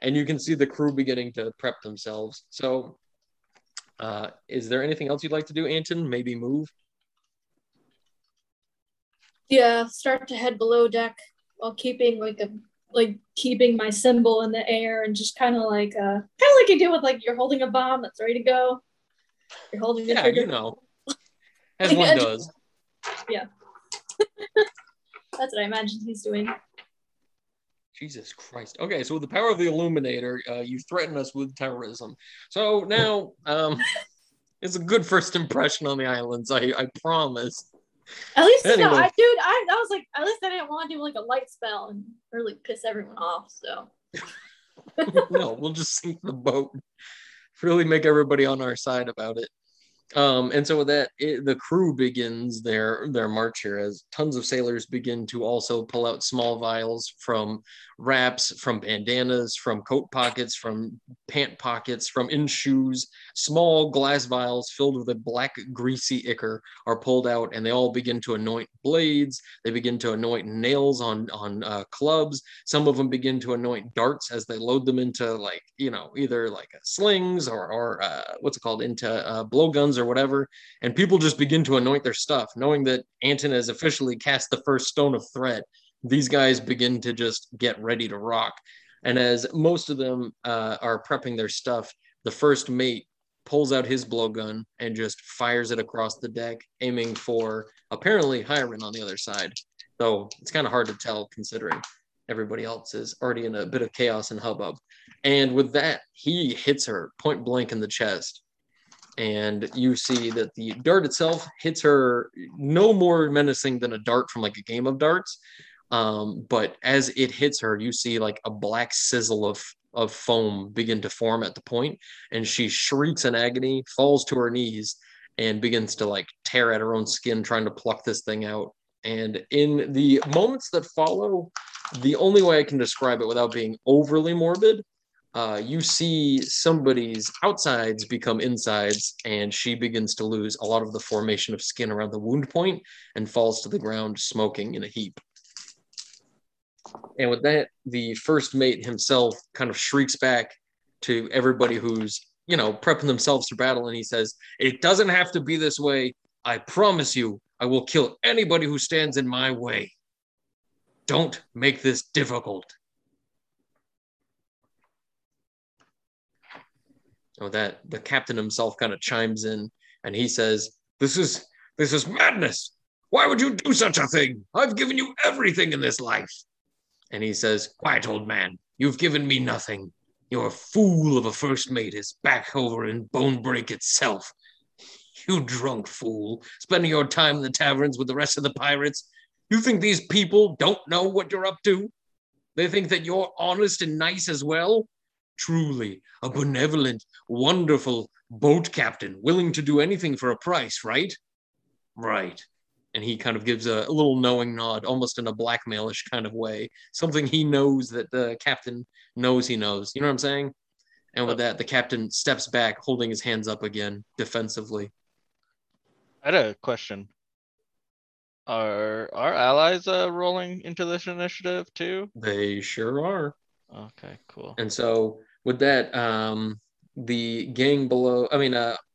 and you can see the crew beginning to prep themselves. So is there anything else you'd like to do, Anton? Maybe move? Yeah, start to head below deck while keeping keeping my symbol in the air and just kind of like you do with like you're holding a bomb that's ready to go. You're holding the trigger. You know, as like, one does. Yeah, that's what I imagine he's doing. Jesus Christ. Okay, so with the power of the Illuminator, you threaten us with terrorism. So now, it's a good first impression on the islands, I promise. At least, anyway. No, I was like, at least I didn't want to do like a light spell and really piss everyone off, so. No, we'll just sink the boat. Really make everybody on our side about it. And so with that, the crew begins their march here as tons of sailors begin to also pull out small vials from wraps, from bandanas, from coat pockets, from pant pockets, from in shoes. Small glass vials filled with a black greasy ichor are pulled out, and they all begin to anoint blades. They begin to anoint nails on clubs. Some of them begin to anoint darts as they load them into either like slings or into blowguns or whatever, and people just begin to anoint their stuff, knowing that Anton has officially cast the first stone of threat. These guys begin to just get ready to rock, and as most of them are prepping their stuff, the first mate pulls out his blowgun and just fires it across the deck, aiming for apparently Hiren on the other side, though it's kind of hard to tell considering everybody else is already in a bit of chaos and hubbub. And with that, he hits her point blank in the chest. And you see that the dart itself hits her no more menacing than a dart from like a game of darts. But as it hits her, you see like a black sizzle of foam begin to form at the point. And she shrieks in agony, falls to her knees, and begins to like tear at her own skin, trying to pluck this thing out. And in the moments that follow, the only way I can describe it without being overly morbid, you see somebody's outsides become insides, and she begins to lose a lot of the formation of skin around the wound point and falls to the ground smoking in a heap. And with that, the first mate himself kind of shrieks back to everybody who's, prepping themselves for battle, and he says, "It doesn't have to be this way. I promise you, I will kill anybody who stands in my way. Don't make this difficult." Oh, that the captain himself kind of chimes in, and he says, "This is madness. Why would you do such a thing? I've given you everything in this life." And he says, "Quiet, old man. You've given me nothing. Your fool of a first mate is back over in Bonebreak itself. You drunk fool, spending your time in the taverns with the rest of the pirates. You think these people don't know what you're up to? They think that you're honest and nice as well? Truly a benevolent, wonderful boat captain, willing to do anything for a price, right? Right. And he kind of gives a little knowing nod, almost in a blackmailish kind of way. Something he knows that the captain knows he knows. You know what I'm saying? And with that, the captain steps back, holding his hands up again, defensively. I had a question. Are our allies rolling into this initiative too? They sure are. Okay, cool. And so with that, the gang below,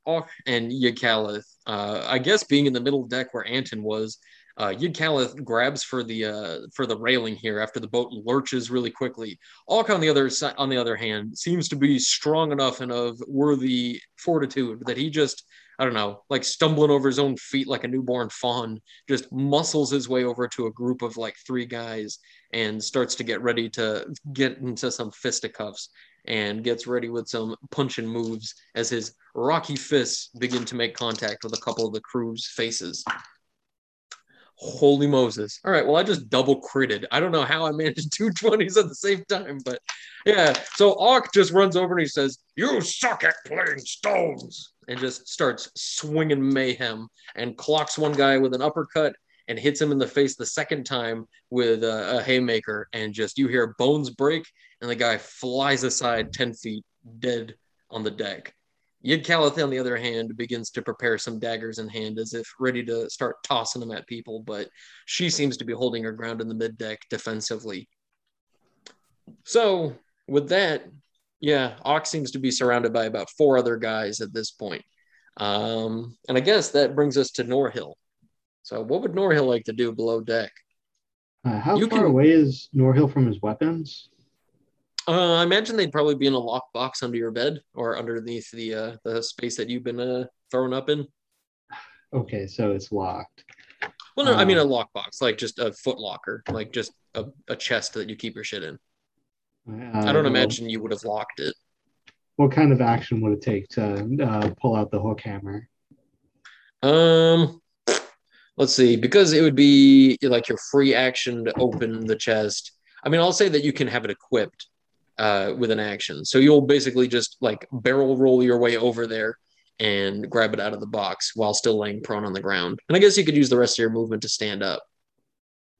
Auk and Yigkalath, I guess being in the middle deck where Anton was, Yigkalath grabs for the railing here after the boat lurches really quickly. Auk, on the other hand, seems to be strong enough and of worthy fortitude that he just, I don't know, like stumbling over his own feet like a newborn fawn, just muscles his way over to a group of like three guys and starts to get ready to get into some fisticuffs and gets ready with some punch and moves as his rocky fists begin to make contact with a couple of the crew's faces. Holy Moses. All right, well, I just double critted. I don't know how I managed two 20s at the same time, but yeah. So Auk just runs over and he says, "You suck at playing stones," and just starts swinging mayhem and clocks one guy with an uppercut and hits him in the face the second time with a haymaker, and just you hear bones break and the guy flies aside 10 feet dead on the deck. Yigkalath, on the other hand, begins to prepare some daggers in hand as if ready to start tossing them at people, but she seems to be holding her ground in the mid-deck defensively. So, with that, yeah, Auk seems to be surrounded by about four other guys at this point. And I guess that brings us to Norhill. So, what would Norhill like to do below deck? How far away is Norhill from his weapons? I imagine they'd probably be in a locked box under your bed or underneath the space that you've been thrown up in. Okay, so it's locked. Well, no, I mean a lock box, like just a foot locker, like just a chest that you keep your shit in. I don't imagine you would have locked it. What kind of action would it take to pull out the hook hammer? Let's see, because it would be like your free action to open the chest. I mean, I'll say that you can have it equipped. With an action. So you'll basically just like barrel roll your way over there and grab it out of the box while still laying prone on the ground. And I guess you could use the rest of your movement to stand up.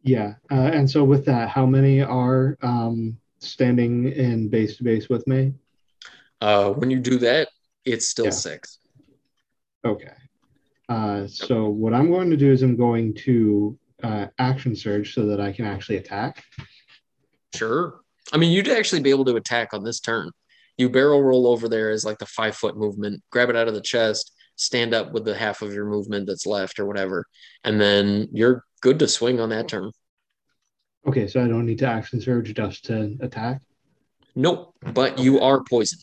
Yeah. And so with that, how many are standing in base to base with me? When you do that, it's still six. Okay. So what I'm going to do is I'm going to action surge so that I can actually attack. Sure. I mean, you'd actually be able to attack on this turn. You barrel roll over there as like the 5-foot movement, grab it out of the chest, stand up with the half of your movement that's left or whatever, and then you're good to swing on that turn. Okay, so I don't need to action surge just to attack? Nope, but you are poisoned.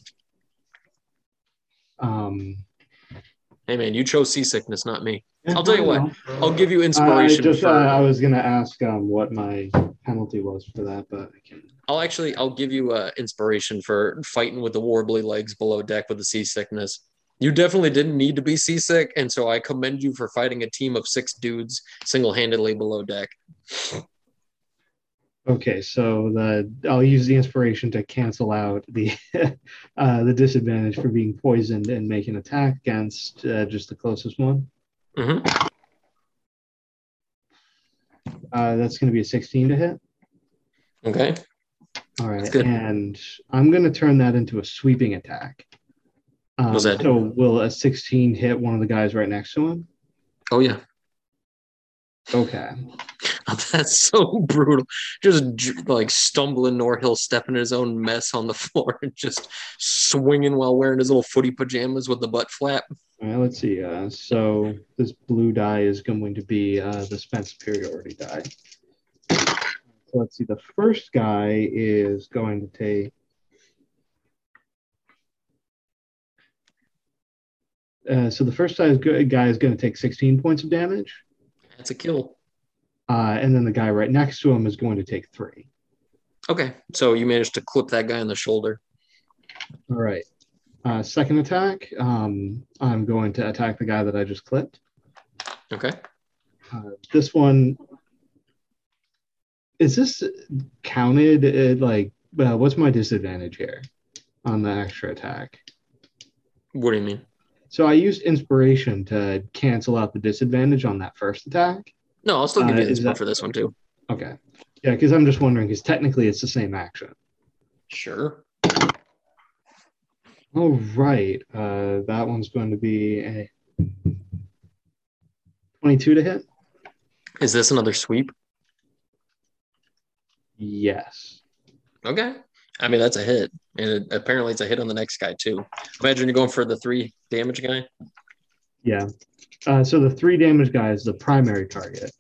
Hey, man, you chose seasickness, not me. I'll tell you what, I'll give you inspiration. I was going to ask what my penalty was for that, but I can't. I'll give you inspiration for fighting with the warbly legs below deck with the seasickness. You definitely didn't need to be seasick, and so I commend you for fighting a team of six dudes single-handedly below deck. Okay, so I'll use the inspiration to cancel out the disadvantage for being poisoned and make an attack against just the closest one. Mm-hmm. That's going to be a 16 to hit. Okay. All right, and I'm going to turn that into a sweeping attack. So will a 16 hit one of the guys right next to him? Oh, yeah. Okay. That's so brutal. Just like stumbling Norhill, stepping his own mess on the floor and just swinging while wearing his little footy pajamas with the butt flap. All right, let's see. So this blue die is going to be the Spent Superiority die. So let's see. The first guy is going to take So the first guy is going to take 16 points of damage. That's a kill. And then the guy right next to him is going to take 3. Okay, so you managed to clip that guy in the shoulder. All right. Second attack, I'm going to attack the guy that I just clipped. Okay. This one, is this counted? What's my disadvantage here? on the extra attack. What do you mean? So I used inspiration to cancel out the disadvantage on that first attack. No, I'll still give you inspiration for this one too. Okay. Yeah, because I'm just wondering, because technically it's the same action. Sure. All right. That one's going to be a 22 to hit. Is this another sweep? Yes. Okay. I mean, that's a hit. And apparently it's a hit on the next guy, too. Imagine you're going for the 3 damage guy. Yeah. So the 3 damage guy is the primary target.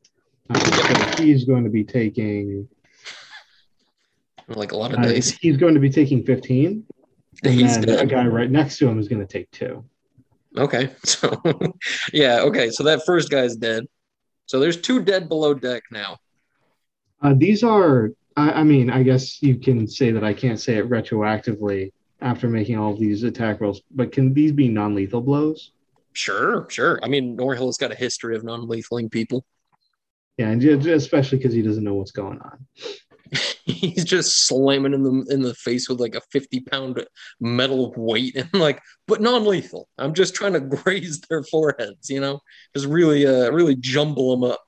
So he's going to be taking... like a lot of days. He's going to be taking 15. And a guy right next to him is going to take 2. Okay. So, yeah, okay. So that first guy's dead. So there's 2 dead below deck now. These are... I mean, I guess you can say that I can't say it retroactively after making all these attack rolls, but can these be non-lethal blows? Sure. I mean, Norhill's got a history of non-lethaling people. Yeah, and especially because he doesn't know what's going on. He's just slamming in the face with like a 50-pound metal weight and like, but non-lethal. I'm just trying to graze their foreheads, you know, just really jumble them up.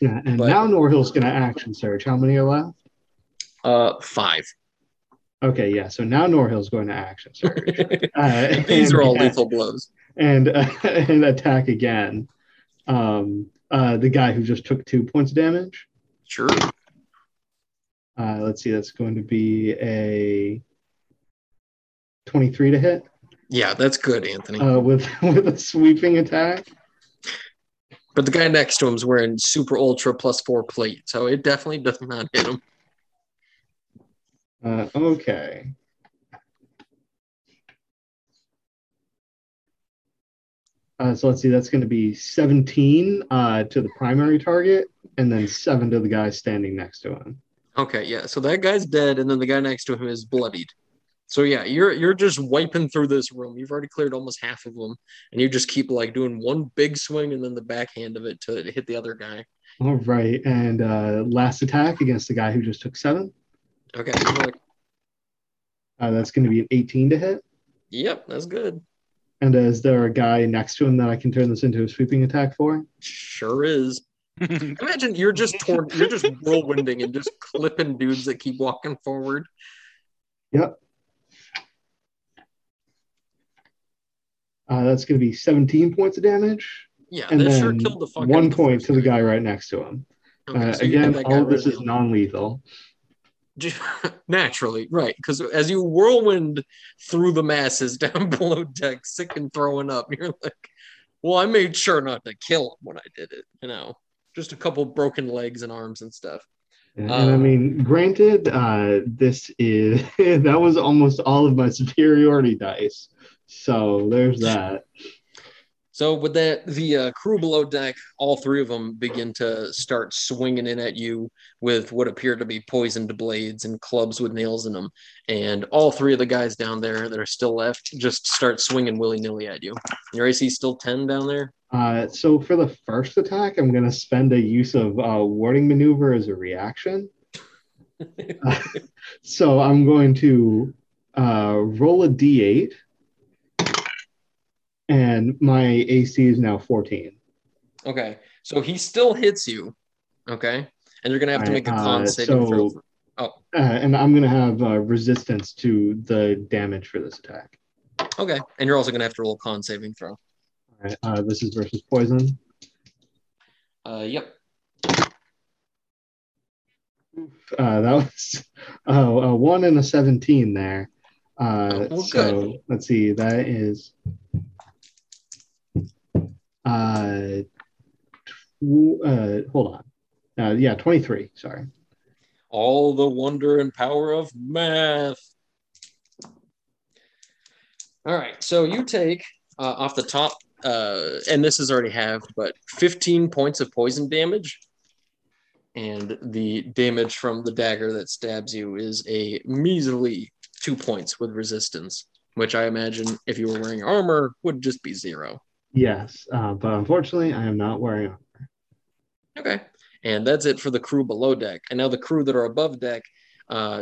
Yeah, and now Norhill's going to action surge. How many are left? 5. Okay, yeah. So now Norhill's going to action surge. These are all lethal blows. And attack again. The guy who just took 2 points of damage. Sure. Let's see. That's going to be a 23 to hit. Yeah, that's good, Anthony. With a sweeping attack. But the guy next to him is wearing super ultra +4 plate, so it definitely does not hit him. Okay. So let's see, that's going to be 17 to the primary target, and then 7 to the guy standing next to him. Okay, yeah. So that guy's dead, and then the guy next to him is bloodied. So yeah, you're just wiping through this room. You've already cleared almost half of them, and you just keep like doing one big swing and then the backhand of it to hit the other guy. All right, and last attack against the guy who just took 7. Okay. That's going to be an 18 to hit. Yep, that's good. And is there a guy next to him that I can turn this into a sweeping attack for? Sure is. Imagine you're just whirlwinding and just clipping dudes that keep walking forward. Yep. That's going to be 17 points of damage. Yeah, and that sure killed the fuck out of him. 1 point to the guy right next to him. Okay, so again, all of this is non-lethal. Naturally, right. Because as you whirlwind through the masses down below deck, sick and throwing up, you're like, well, I made sure not to kill him when I did it. You know, just a couple broken legs and arms and stuff. And I mean, granted, this is that was almost all of my superiority dice. So there's that. So with that, the crew below deck, all 3 of them begin to start swinging in at you with what appear to be poisoned blades and clubs with nails in them. And all 3 of the guys down there that are still left just start swinging willy-nilly at you. Your AC still 10 down there? So for the first attack, I'm going to spend a use of warding maneuver as a reaction. So I'm going to roll a D8. And my AC is now 14. Okay. So he still hits you. Okay. And you're going to have to make a con saving throw. And I'm going to have resistance to the damage for this attack. Okay. And you're also going to have to roll a con saving throw. All right. This is versus poison. Yep. That was a 1 and a 17 there. So good. Let's see. That is... hold on. 23. Sorry. All the wonder and power of math. All right. So you take off the top, and this is already halved, but 15 points of poison damage. And the damage from the dagger that stabs you is a measly 2 points with resistance, which I imagine if you were wearing armor would just be 0. Yes, but unfortunately, I am not wearing armor. Okay, and that's it for the crew below deck. And now the crew that are above deck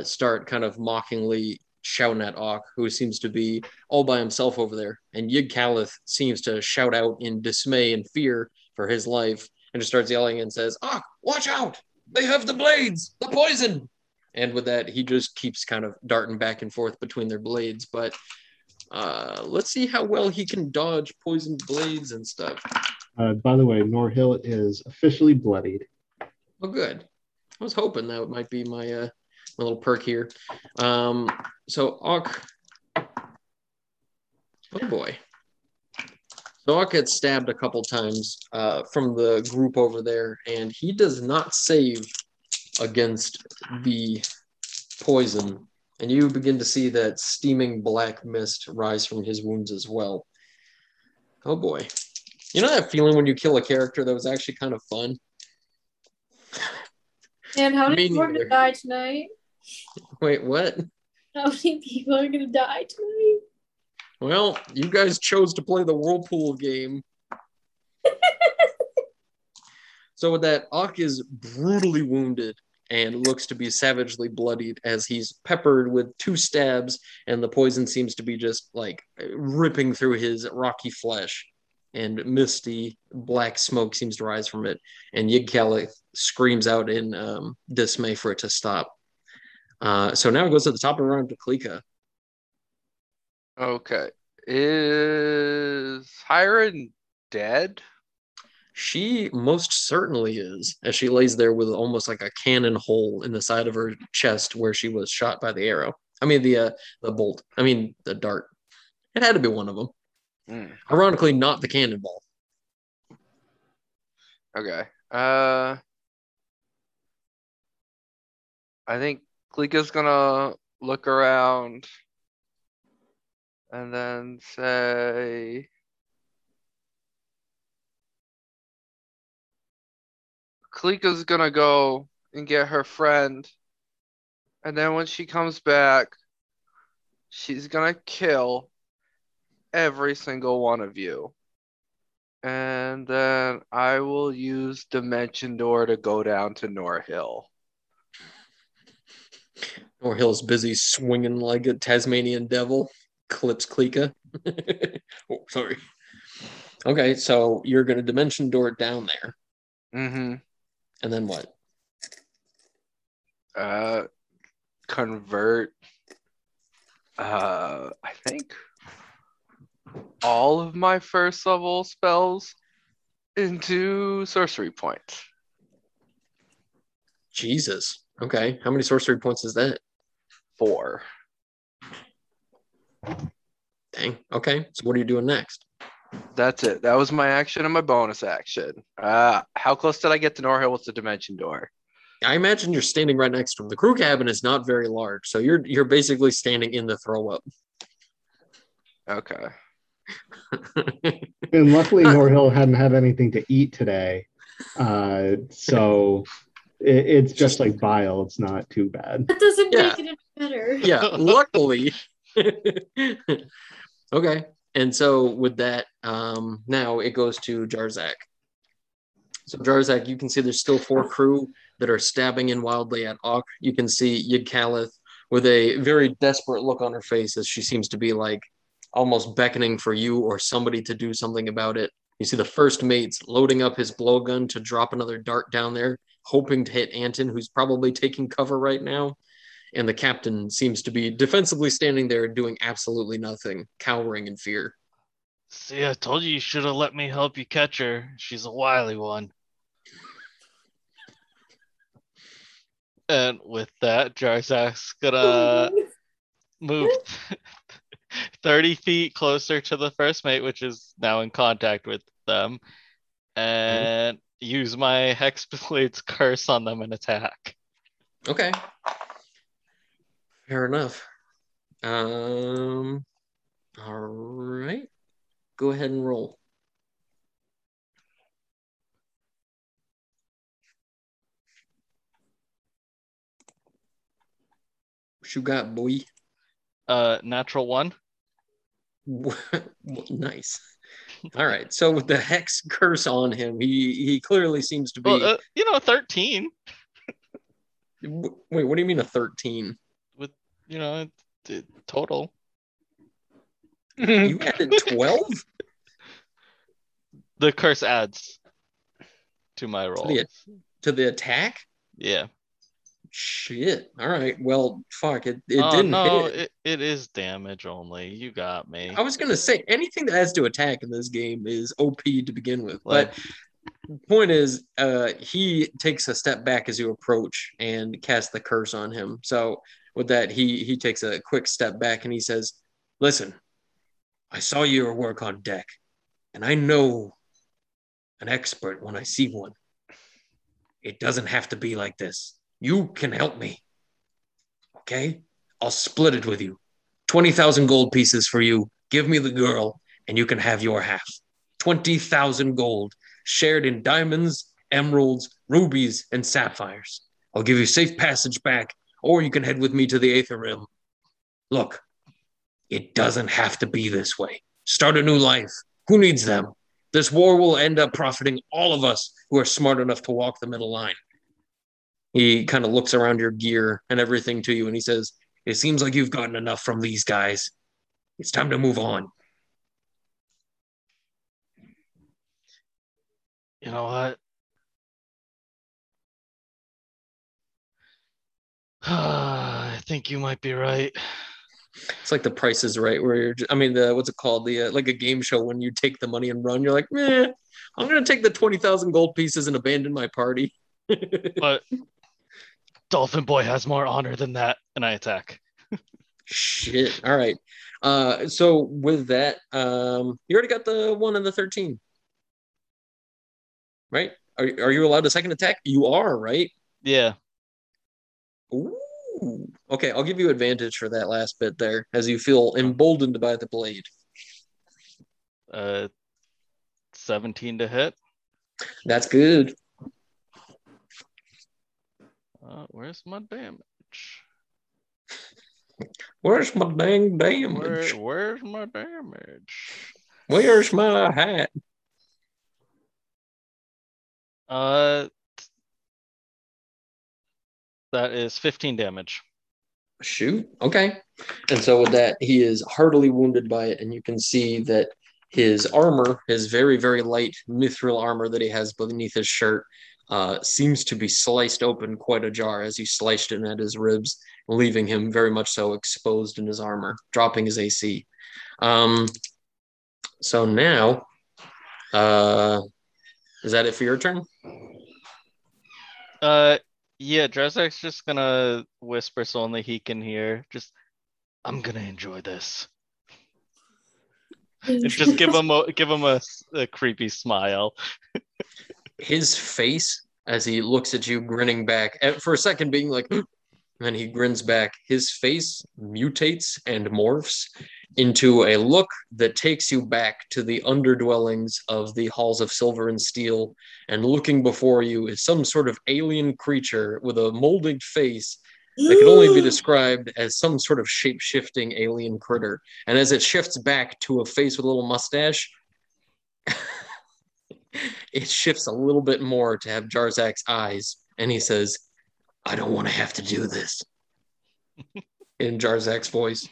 start kind of mockingly shouting at Auk, who seems to be all by himself over there. And Yigkalath seems to shout out in dismay and fear for his life and just starts yelling and says, Auk, watch out! They have the blades! The poison! And with that, he just keeps kind of darting back and forth between their blades. But let's see how well he can dodge poisoned blades and stuff. By the way, Norhill is officially bloodied. Oh, good. I was hoping that might be my my little perk here. So Auk, oh boy. So Auk gets stabbed a couple times from the group over there, and he does not save against the poison. And you begin to see that steaming black mist rise from his wounds as well. Oh boy. You know that feeling when you kill a character that was actually kind of fun? And how many people are going to die tonight? Wait, what? How many people are going to die tonight? Well, you guys chose to play the Whirlpool game. So with that, Auk is brutally wounded and looks to be savagely bloodied as he's peppered with 2 stabs, and the poison seems to be just like ripping through his rocky flesh, and misty black smoke seems to rise from it. And Yigkalath screams out in dismay for it to stop. So now it goes to the top of the round to Klika. Okay. Is Hiren dead? She most certainly is, as she lays there with almost like a cannon hole in the side of her chest where she was shot by the arrow. I mean, the bolt. I mean, the dart. It had to be one of them. Mm. Ironically, not the cannonball. Okay. I think Klika's gonna look around and then say, Klika's gonna go and get her friend, and then when she comes back, she's gonna kill every single one of you. And then I will use Dimension Door to go down to Norhill. Norhill's busy swinging like a Tasmanian devil. Clips Klika. Oh, sorry. Okay, so you're going to Dimension Door down there. Mm-hmm. And then what? Convert. I think all of my first level spells into sorcery points. Jesus. Okay. How many sorcery points is that? 4. Dang. Okay. So what are you doing next? That's it. That was my action and my bonus action. How close did I get to Norhill with the Dimension Door? I imagine you're standing right next to him. The crew cabin is not very large, so you're basically standing in the throw up. Okay. And luckily Norhill hadn't had anything to eat today, so it's just like bile. It's not too bad. That doesn't make it any better. Yeah, luckily. Okay, and so with that, now it goes to Jarzak. So Jarzak, you can see there's still 4 crew that are stabbing in wildly at Auk. You can see Yigkalath with a very desperate look on her face as she seems to be like almost beckoning for you or somebody to do something about it. You see the first mate's loading up his blowgun to drop another dart down there, hoping to hit Anton, who's probably taking cover right now. And the captain seems to be defensively standing there doing absolutely nothing, cowering in fear. See, I told you should have let me help you catch her. She's a wily one. And with that, Jarzak's gonna move 30 feet closer to the first mate, which is now in contact with them, and use my Hexblade's curse on them and attack. Okay. Fair enough. All right. Go ahead and roll. What you got, boy? Natural 1. Nice. All right. So with the hex curse on him, he clearly seems to be 13. Wait, what do you mean a 13? You know, Total. You added 12? The curse adds to my roll. To the attack? Yeah. Shit. All right. Well, fuck. It didn't hit. It is damage only. You got me. I was going to say, anything that adds to attack in this game is OP to begin with. Like, but the point is, he takes a step back as you approach and cast the curse on him. So with that, he takes a quick step back and he says, listen, I saw your work on deck, and I know an expert when I see one. It doesn't have to be like this. You can help me, okay? I'll split it with you. 20,000 gold pieces for you. Give me the girl, and you can have your half. 20,000 gold, shared in diamonds, emeralds, rubies, and sapphires. I'll give you safe passage back, or you can head with me to the Aether Rim. Look, it doesn't have to be this way. Start a new life. Who needs them? This war will end up profiting all of us who are smart enough to walk the middle line. He kind of looks around your gear and everything to you, and he says, it seems like you've gotten enough from these guys. It's time to move on. You know what? I think you might be right. It's like The Price is Right, where you're just, what's it called? The like a game show when you take the money and run. You're like, meh, I'm going to take the 20,000 gold pieces and abandon my party. But Dolphin Boy has more honor than that, and I attack. Shit. All right. So with that, you already got the 1 and the 13. Right? Are you allowed a second attack? You are, right? Yeah. Ooh. Okay, I'll give you advantage for that last bit there, as you feel emboldened by the blade. 17 to hit. That's good. Where's my damage? Where's my dang damage? Where's my damage? Where's my hat? 15 damage. Shoot. Okay. And so with that, he is heartily wounded by it, and you can see that his armor, his very, very light mithril armor that he has beneath his shirt, seems to be sliced open quite ajar as you sliced in at his ribs, leaving him very much so exposed in his armor, dropping his AC. So now, is that it for your turn? Yeah, Jarzak's just going to whisper so only he can hear. Just, I'm going to enjoy this. Just give him a creepy smile. His face, as he looks at you, grinning back, for a second being like, and then he grins back. His face mutates and morphs into a look that takes you back to the underdwellings of the halls of silver and steel, and looking before you is some sort of alien creature with a molded face that can only be described as some sort of shape-shifting alien critter. And as it shifts back to a face with a little mustache, it shifts a little bit more to have Jarzak's eyes, and he says, I don't want to have to do this, in Jarzak's voice.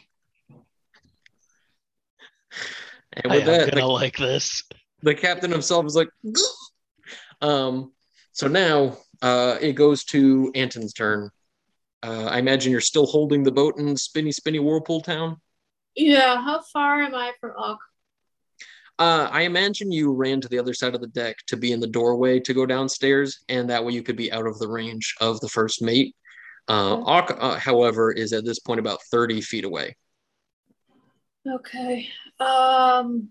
And with that, like this, the captain himself is like, so now it goes to Anton's turn. I imagine you're still holding the boat in spinny whirlpool town. Yeah. How far am I from Auk? I imagine you ran to the other side of the deck to be in the doorway to go downstairs, and that way you could be out of the range of the first mate. Auk, however, is at this point about 30 feet away. Okay. I'm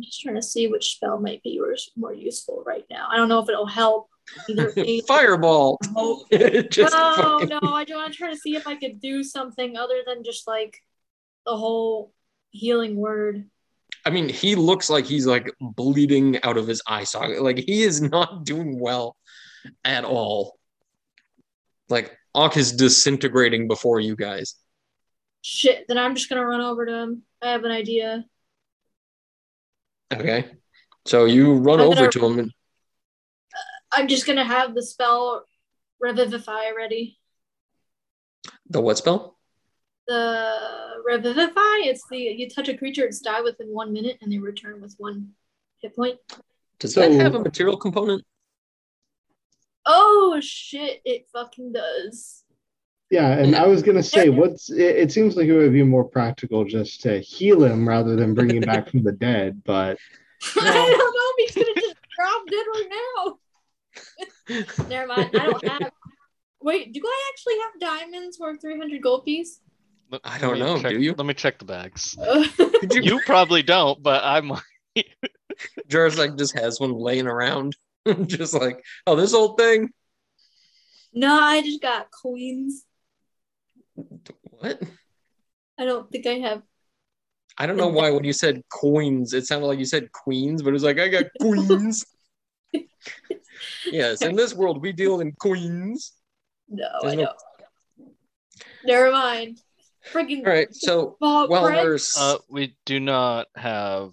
just trying to see which spell might be more useful right now. I don't know if it'll help. Fireball. No, I do want to try to see if I could do something other than just like the whole healing word. I mean, he looks like he's like bleeding out of his eye socket. Like, he is not doing well at all. Like, Auk is disintegrating before you guys. Shit, then I'm just going to run over to him. I have an idea. Okay. So you run over to him. And I'm just going to have the spell Revivify ready. The what spell? The Revivify. It's the, you touch a creature, it's die within 1 minute, and they return with 1 hit point. Does that have a material component? Oh, shit, it fucking does. Yeah, and I was going to say, it seems like it would be more practical just to heal him rather than bring him back from the dead, but... No. I don't know if he's going to just drop dead right now. Never mind, I don't have... Wait, do I actually have diamonds worth 300 gold piece? I don't know, do you? Let me check the bags. You probably don't, but I might. Jarzak just has one laying around. Just like, oh, this old thing? No, I just got coins. What? I don't think I have. I don't know why when you said coins, it sounded like you said queens, but it was like, I got coins. Yes, in this world, we deal in coins. No, there's I don't. No... Never mind. Freaking. All right, so, well, there's... we do not have...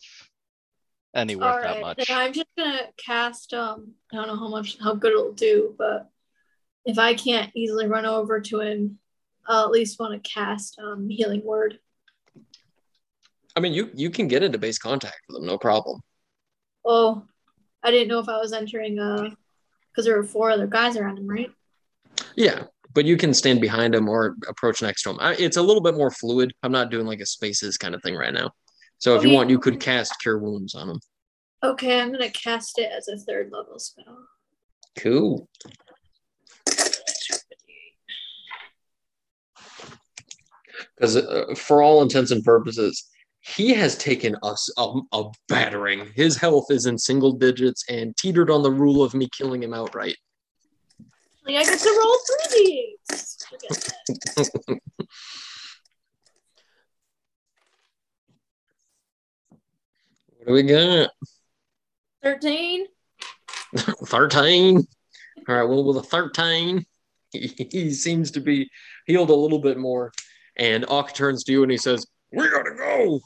any work all right, that much. Then I'm just gonna cast I don't know how good it'll do, but if I can't easily run over to him, I'll at least want to cast Healing Word. I mean you can get into base contact with them, no problem. Oh, I didn't know if I was entering because there were 4 other guys around him, right? Yeah, but you can stand behind him or approach next to him. It's a little bit more fluid. I'm not doing like a spaces kind of thing right now. So if you want, you could cast Cure Wounds on him. Okay, I'm going to cast it as a 3rd level spell. Cool. Because for all intents and purposes, he has taken us a battering. His health is in single digits and teetered on the rule of me killing him outright. I get to roll 3d. Look at that. What do we got? 13. 13. All right, well, with a 13, he seems to be healed a little bit more. And Auk turns to you and he says, "We gotta go."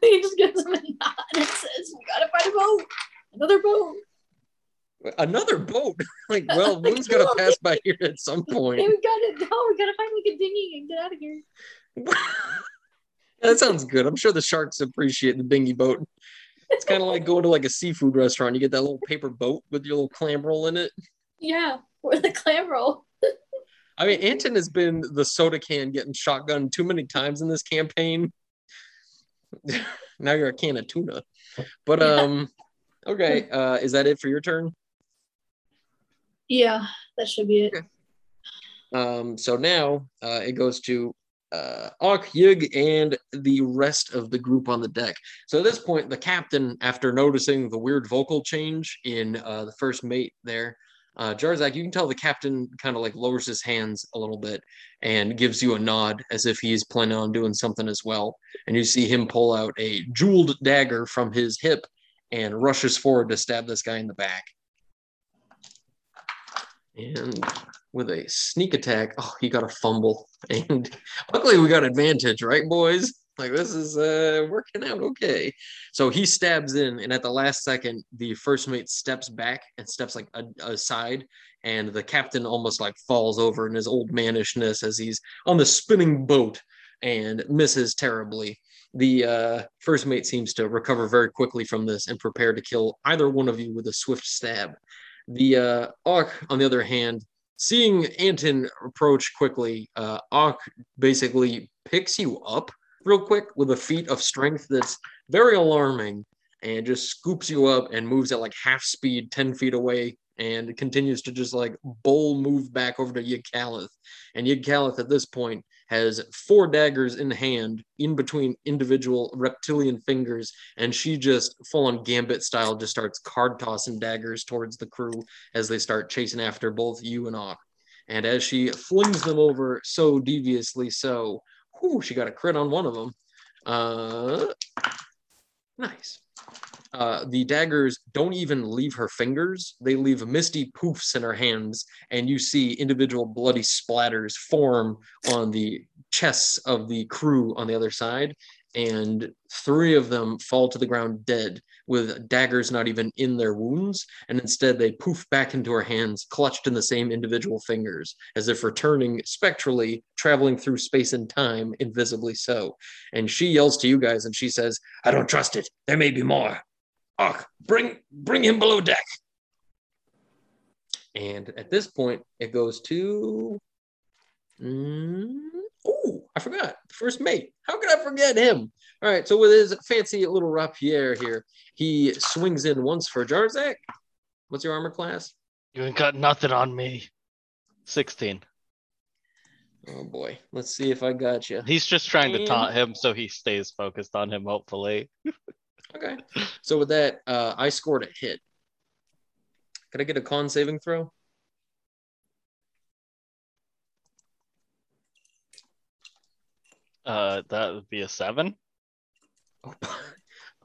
He just gives him a nod and says, "We gotta find a boat. Another boat. Another boat." Like, well, one's gonna pass by here at some point. Hey, we gotta find like a dinghy and get out of here. That sounds good. I'm sure the sharks appreciate the dinghy boat. It's kind of like going to like a seafood restaurant. You get that little paper boat with your little clam roll in it. Yeah, or the clam roll. I mean, Anton has been the soda can getting shotgunned too many times in this campaign. Now you're a can of tuna. But, okay. Is that it for your turn? Yeah, that should be it. Okay. So now it goes to... Auk, Yig, and the rest of the group on the deck. So at this point, the captain, after noticing the weird vocal change in the first mate there, Jarzak, you can tell the captain kind of like lowers his hands a little bit and gives you a nod as if he's planning on doing something as well. And you see him pull out a jeweled dagger from his hip and rushes forward to stab this guy in the back. And... with a sneak attack. Oh, he got a fumble. And luckily we got advantage, right, boys? Like, this is working out okay. So he stabs in, and at the last second, the first mate steps back and steps like aside, and the captain almost like falls over in his old mannishness as he's on the spinning boat and misses terribly. The first mate seems to recover very quickly from this and prepare to kill either one of you with a swift stab. The Auk, on the other hand, seeing Anton approach quickly, Auk basically picks you up real quick with a feat of strength that's very alarming and just scoops you up and moves at like half speed 10 feet away and continues to just like bowl move back over to Yigkalath. And Yigkalath at this point has 4 daggers in hand in between individual reptilian fingers, and she just full-on gambit style just starts card tossing daggers towards the crew as they start chasing after both you and Auk. And as she flings them over so deviously so, she got a crit on one of them. Nice. The daggers don't even leave her fingers. They leave misty poofs in her hands, and you see individual bloody splatters form on the chests of the crew on the other side. and three of them fall to the ground dead with daggers not even in their wounds, and instead they poof back into her hands, clutched in the same individual fingers, as if returning spectrally, traveling through space and time, invisibly so. And she yells to you guys, and she says, "I don't trust it. There may be more. Auk, bring him below deck." And at this point, it goes to... Oh, I forgot. First mate. How could I forget him? All right, so with his fancy little rapier here, he swings in once for Jarzak. What's your armor class? You ain't got nothing on me. 16. Oh, boy. Let's see if I got you. He's just trying to taunt him so he stays focused on him, hopefully. Okay. So with that, I scored a hit. Could I get a con saving throw? That would be a 7.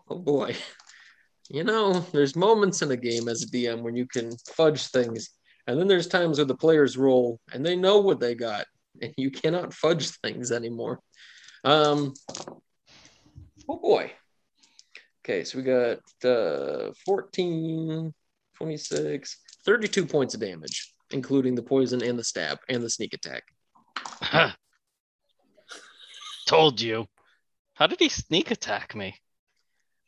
Oh boy. You know, there's moments in a game as a DM when you can fudge things. And then there's times where the players roll and they know what they got. And you cannot fudge things anymore. Oh boy. Okay, so we got 14, 26, 32 points of damage, including the poison and the stab and the sneak attack. Told you. How did he sneak attack me?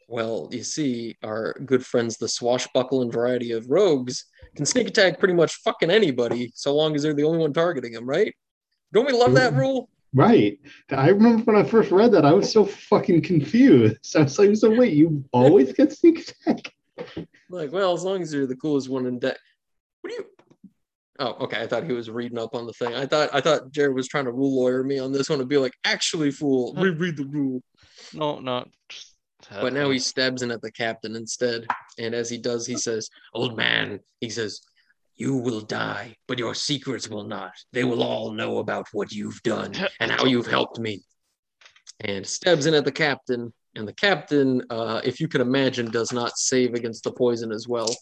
Well, you see, our good friends, the swashbuckle and variety of rogues, can sneak attack pretty much fucking anybody so long as they're the only one targeting them, right? Don't we love that rule? Right. I remember when I first read that, I was so fucking confused. I was like, so wait, you always get sneak attack? Like, well, as long as you're the coolest one in deck. What do you... Oh, okay. I thought he was reading up on the thing. I thought Jared was trying to rule lawyer me on this one and be like, actually, fool, reread the rule. No, not. But now he stabs in at the captain instead. And as he does, he says, "Old man," he says, "you will die, but your secrets will not. They will all know about what you've done and how you've helped me." And stabs in at the captain. And the captain, if you can imagine, does not save against the poison as well.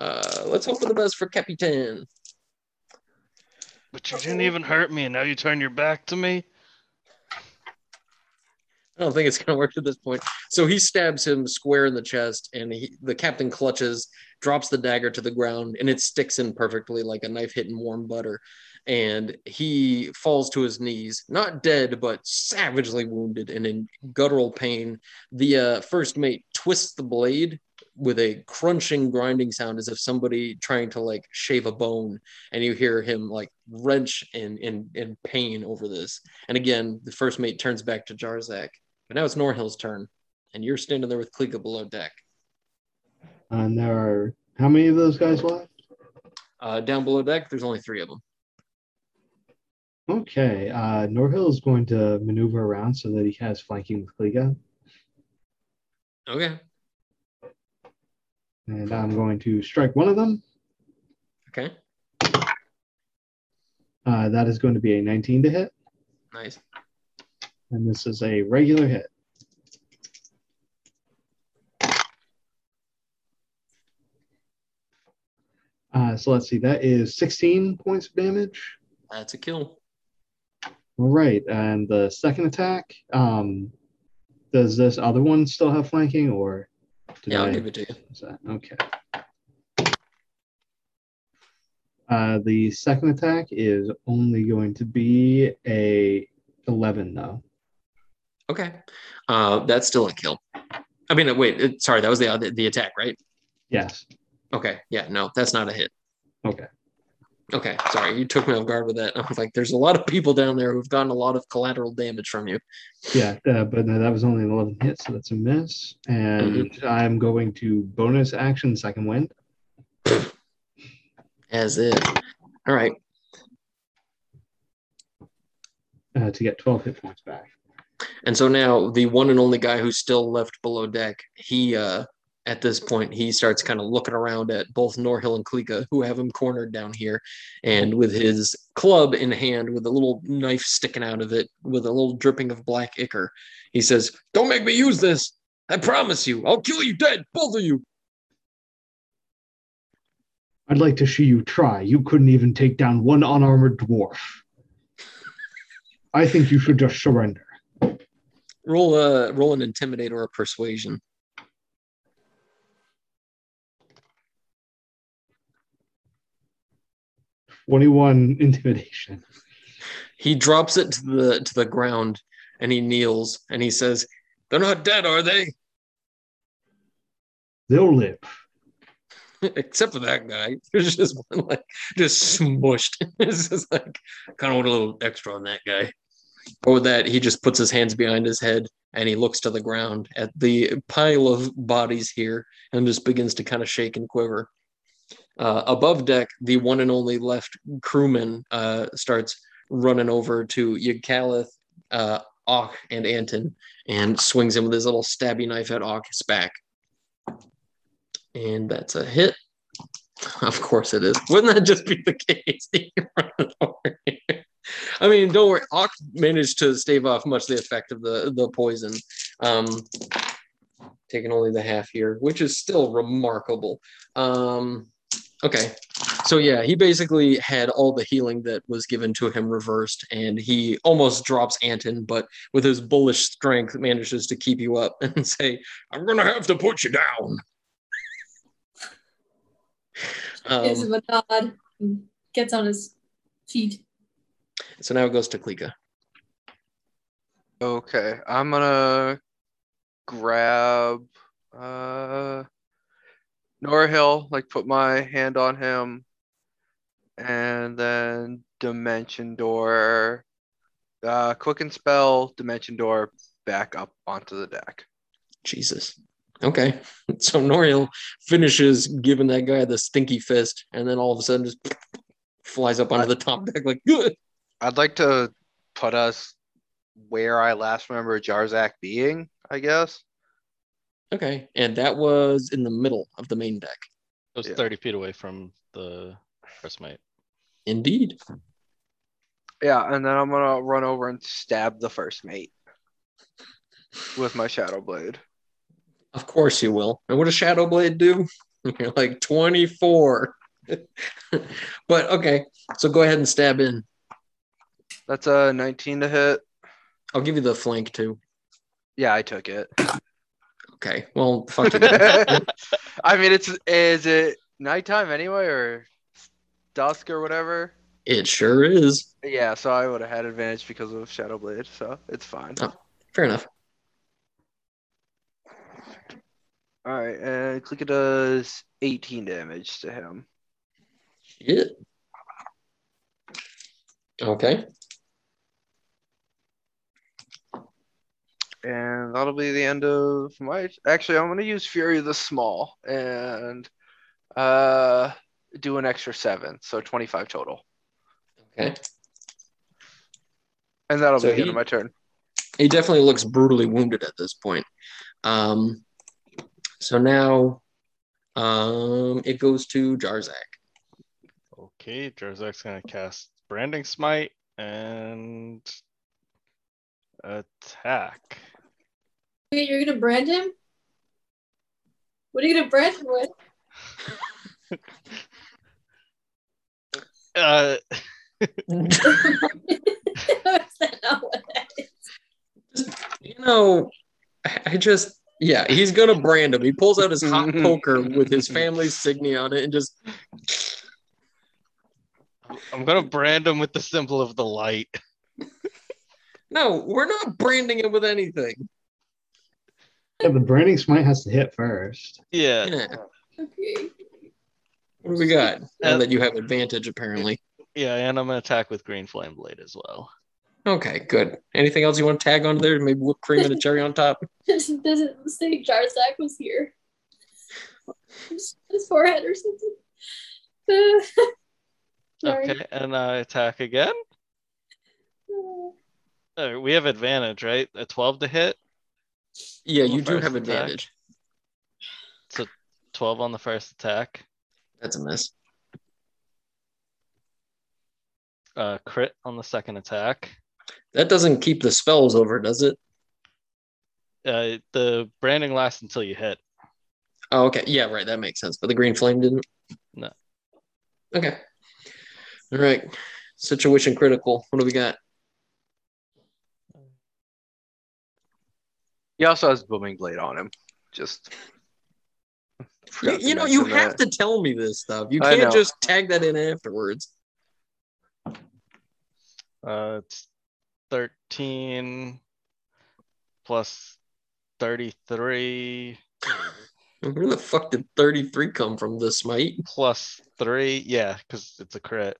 Let's hope for the best for Capitan. But you didn't even hurt me, and now you turn your back to me? I don't think it's going to work at this point. So he stabs him square in the chest, and the captain clutches, drops the dagger to the ground, and it sticks in perfectly like a knife hitting warm butter. And he falls to his knees, not dead, but savagely wounded and in guttural pain. The first mate twists the blade with a crunching, grinding sound as if somebody trying to like shave a bone, and you hear him like wrench in pain over this. And again, the first mate turns back to Jarzak, but now it's Norhill's turn, and you're standing there with Klika below deck. And there are, how many of those guys left? Down below deck, there's only 3 of them. Okay, Norhill is going to maneuver around so that he has flanking with Klika. Okay. And I'm going to strike one of them. Okay. That is going to be a 19 to hit. Nice. And this is a regular hit. So let's see. That is 16 points of damage. That's a kill. All right. And the second attack. Does this other one still have flanking or... Yeah, I'll give it to you. Okay. The second attack is only going to be a 11, though. Okay. That's still a kill. I mean, wait, sorry, that was the attack, right? Yes. Okay, yeah, no, that's not a hit. Okay. Okay, sorry, you took me off guard with that. I was like, there's a lot of people down there who've gotten a lot of collateral damage from you. Yeah, but no, that was only an 11 hit, so that's a miss. And I'm going to bonus action second wind. As is. All right. To get 12 hit points back. And so now the one and only guy who's still left below deck, he... At this point, he starts kind of looking around at both Norhill and Klika, who have him cornered down here. And with his club in hand, with a little knife sticking out of it, with a little dripping of black ichor, he says, "Don't make me use this. I promise you, I'll kill you dead, both of you. I'd like to see you try. You couldn't even take down one unarmored dwarf. I think you should just surrender." Roll an intimidate or a persuasion. '21 intimidation. He drops it to the ground, and he kneels, and he says, "They're not dead, are they?" They'll live. Except for that guy. There's just one, like, just smushed. It's just like, kind of want a little extra on that guy. Or that he just puts his hands behind his head and he looks to the ground at the pile of bodies here and just begins to kind of shake and quiver. Above deck, the one and only left crewman starts running over to Yigkalath, Auk, and Anton, and swings him with his little stabby knife at Auk's back. And that's a hit. Of course it is. Wouldn't that just be the case? I mean, don't worry. Auk managed to stave off much of the effect of the poison. Taking only the half here, which is still remarkable. Okay. So yeah, he basically had all the healing that was given to him reversed, and he almost drops Anton, but with his bullish strength manages to keep you up and say, "I'm going to have to put you down." Gives him a nod and gets on his feet. So now it goes to Klika. Okay, I'm gonna grab Norhill, like put my hand on him, and then Dimension Door, Quicken Spell, Dimension Door back up onto the deck. Jesus. Okay, so Norhill finishes giving that guy the stinky fist, and then all of a sudden just flies up onto the top deck like, good. I'd like to put us where I last remember Jarzak being, I guess. Okay, and that was in the middle of the main deck. It was 30 feet away from the first mate. Indeed. Yeah, and then I'm going to run over and stab the first mate with my Shadow Blade. Of course you will. And what does Shadow Blade do? You're like 24. But okay, so go ahead and stab in. That's a 19 to hit. I'll give you the flank too. Yeah, I took it. Okay, well, fuck you. I mean, is it nighttime anyway, or dusk or whatever? It sure is. Yeah, so I would have had advantage because of Shadow Blade, so it's fine. Oh, fair enough. All right, and Klika does 18 damage to him. Shit. Okay. And that'll be the end of my... Actually, I'm going to use Fury of the Small and do an extra 7, so 25 total. Okay. And that'll be the end of my turn. He definitely looks brutally wounded at this point. So now it goes to Jarzak. Okay, Jarzak's going to cast Branding Smite and attack. Wait, you're going to brand him? What are you going to brand him with? Is that not what that is? You know, I just... Yeah, he's going to brand him. He pulls out his hot poker with his family's signia on it and just... I'm going to brand him with the symbol of the light. No, we're not branding him with anything. Yeah, the branding smite has to hit first. Yeah. Okay. What do we got? Now that you have advantage, apparently. Yeah, and I'm going to attack with Green Flame Blade as well. Okay, good. Anything else you want to tag on there? Maybe whipped cream and a cherry on top? It doesn't say Jarzak was here. His forehead or something. Okay, and I attack again? Oh, we have advantage, right? A 12 to hit? Yeah, you do have advantage. So 12 on the first attack. That's a miss. Crit on the second attack. That doesn't keep the spells over, does it? The branding lasts until you hit. Oh, okay. Yeah, right. That makes sense. But the green flame didn't? No. Okay. All right. Situation critical. What do we got? He also has booming blade on him. Just you know, you have to tell me this stuff. You can't just tag that in afterwards. It's 13 plus 33. Where the fuck did 33 come from? The smite plus 3, yeah, because it's a crit.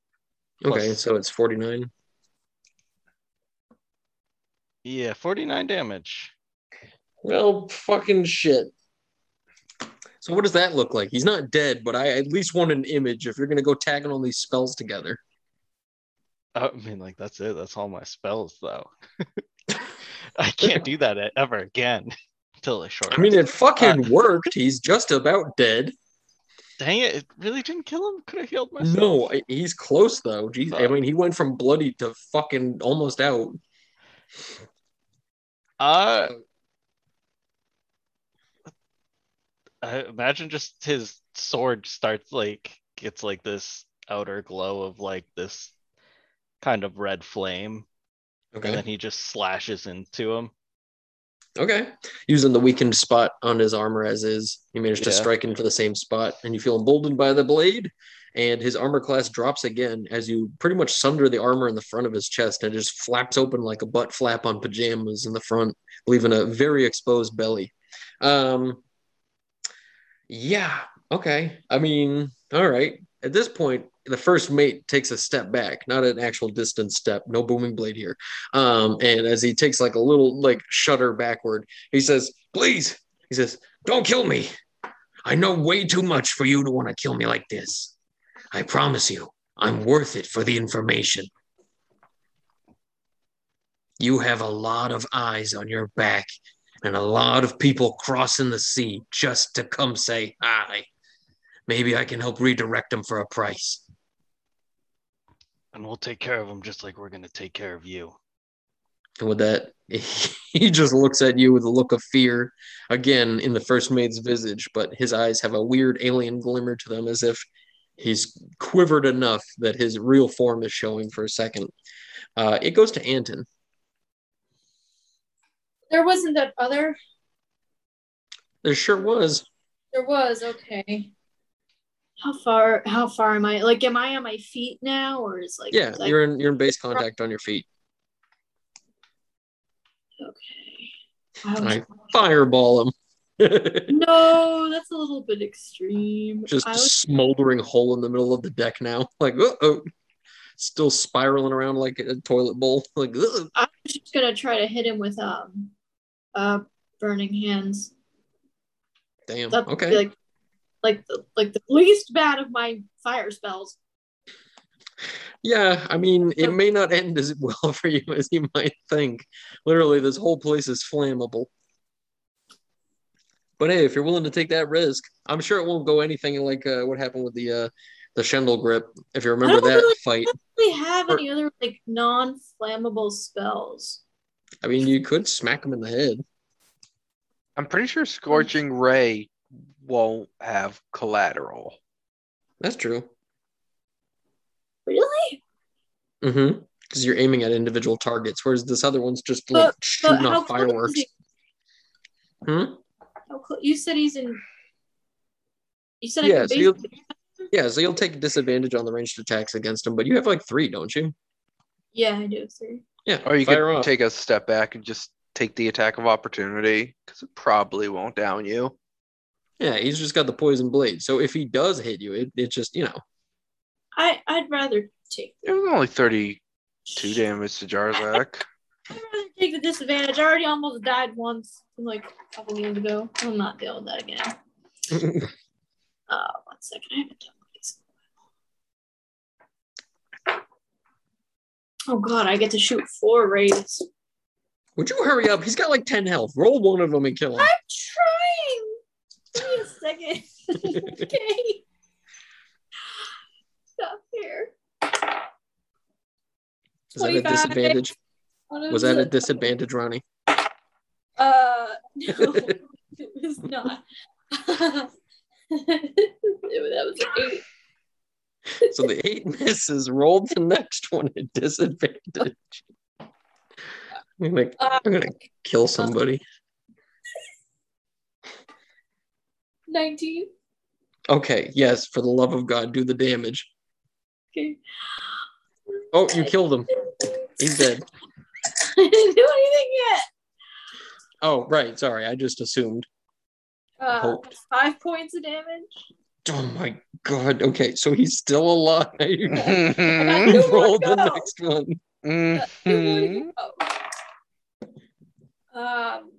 Plus, okay, so it's 49. Yeah, 49 damage. Well, fucking shit. So what does that look like? He's not dead, but I at least want an image if you're going to go tagging all these spells together. I mean, like, that's it. That's all my spells, though. I can't do that ever again. Until a short. I mean, it fucking worked. He's just about dead. Dang it. It really didn't kill him? Could have healed myself. No, he's close, though. Jeez, I mean, he went from bloody to fucking almost out. I imagine just his sword starts like gets like this outer glow of like this kind of red flame. Okay. And then he just slashes into him. Okay. Using the weakened spot on his armor as is. He managed to strike into the same spot, and you feel emboldened by the blade, and his armor class drops again as you pretty much sunder the armor in the front of his chest, and it just flaps open like a butt flap on pajamas in the front, leaving a very exposed belly. Yeah, okay. I mean, all right. At this point, the first mate takes a step back, not an actual distance step. No booming blade here. And as he takes like a little like shudder backward, he says, please, he says, don't kill me. I know way too much for you to want to kill me like this. I promise you, I'm worth it for the information. You have a lot of eyes on your back and a lot of people crossing the sea just to come say hi. Maybe I can help redirect them for a price. And we'll take care of him just like we're going to take care of you. And with that, he just looks at you with a look of fear, again, in the first mate's visage, but his eyes have a weird alien glimmer to them as if he's quivered enough that his real form is showing for a second. It goes to Anton. There wasn't that other? There sure was. There was, okay. How far am I? Like, am I on my feet now, or is like? Yeah, you're in base contact on your feet. Okay. I fireball him. No, that's a little bit extreme. Just a smoldering hole in the middle of the deck now, like still spiraling around like a toilet bowl. Like I'm just gonna try to hit him with burning hands. Damn. That'd okay. Be, like the least bad of my fire spells. Yeah, I mean, it may not end as well for you as you might think. Literally, this whole place is flammable. But hey, if you're willing to take that risk, I'm sure it won't go anything like what happened with the Shendel grip, if you remember that fight. I don't really have any other like non-flammable spells. I mean, you could smack him in the head. I'm pretty sure Scorching Ray won't have collateral. That's true. Really? Mm-hmm. Because you're aiming at individual targets, whereas this other one's just like shooting off fireworks. You said he's in. You said so you'll take disadvantage on the ranged attacks against him, but you have like 3, don't you? Yeah, I do have 3. Yeah, or you could take a step back and just take the attack of opportunity because it probably won't down you. Yeah, he's just got the poison blade. So if he does hit you, it just, you know. I'd rather take... It was only 32 damage to Jarzak. I'd rather take the disadvantage. I already almost died once, like, a couple years ago. I'm not dealing with that again. 1 second. I haven't done this. Oh, God, I get to shoot 4 rays. Would you hurry up? He's got, like, 10 health. Roll one of them and kill him. I'm trying! Give me a second. Okay. Stop here. Is that a disadvantage? Was that a disadvantage, Ronnie? No, it was not. That was 8. So the 8 misses. Roll the next one at disadvantage. I'm gonna kill somebody. 19. Okay, yes, for the love of God, do the damage. Okay. Oh, you killed him. He's dead. I didn't do anything yet. Oh, right, sorry, I just assumed. 5 points of damage. Oh my God, okay, so he's still alive. Mm-hmm. Roll the next one. Mm-hmm.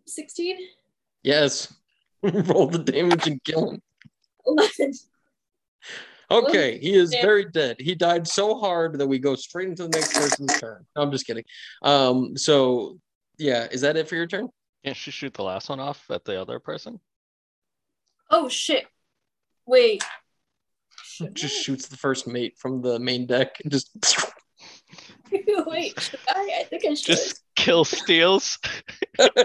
16? Yes. Roll the damage and kill him. 11. Okay, he is very dead. He died so hard that we go straight into the next person's turn. No, I'm just kidding. So, yeah, is that it for your turn? Can't she shoot the last one off at the other person? Oh, shit. Wait. Just shoots the first mate from the main deck and just... Wait, should I think I should. Just kill Steels. Yeah,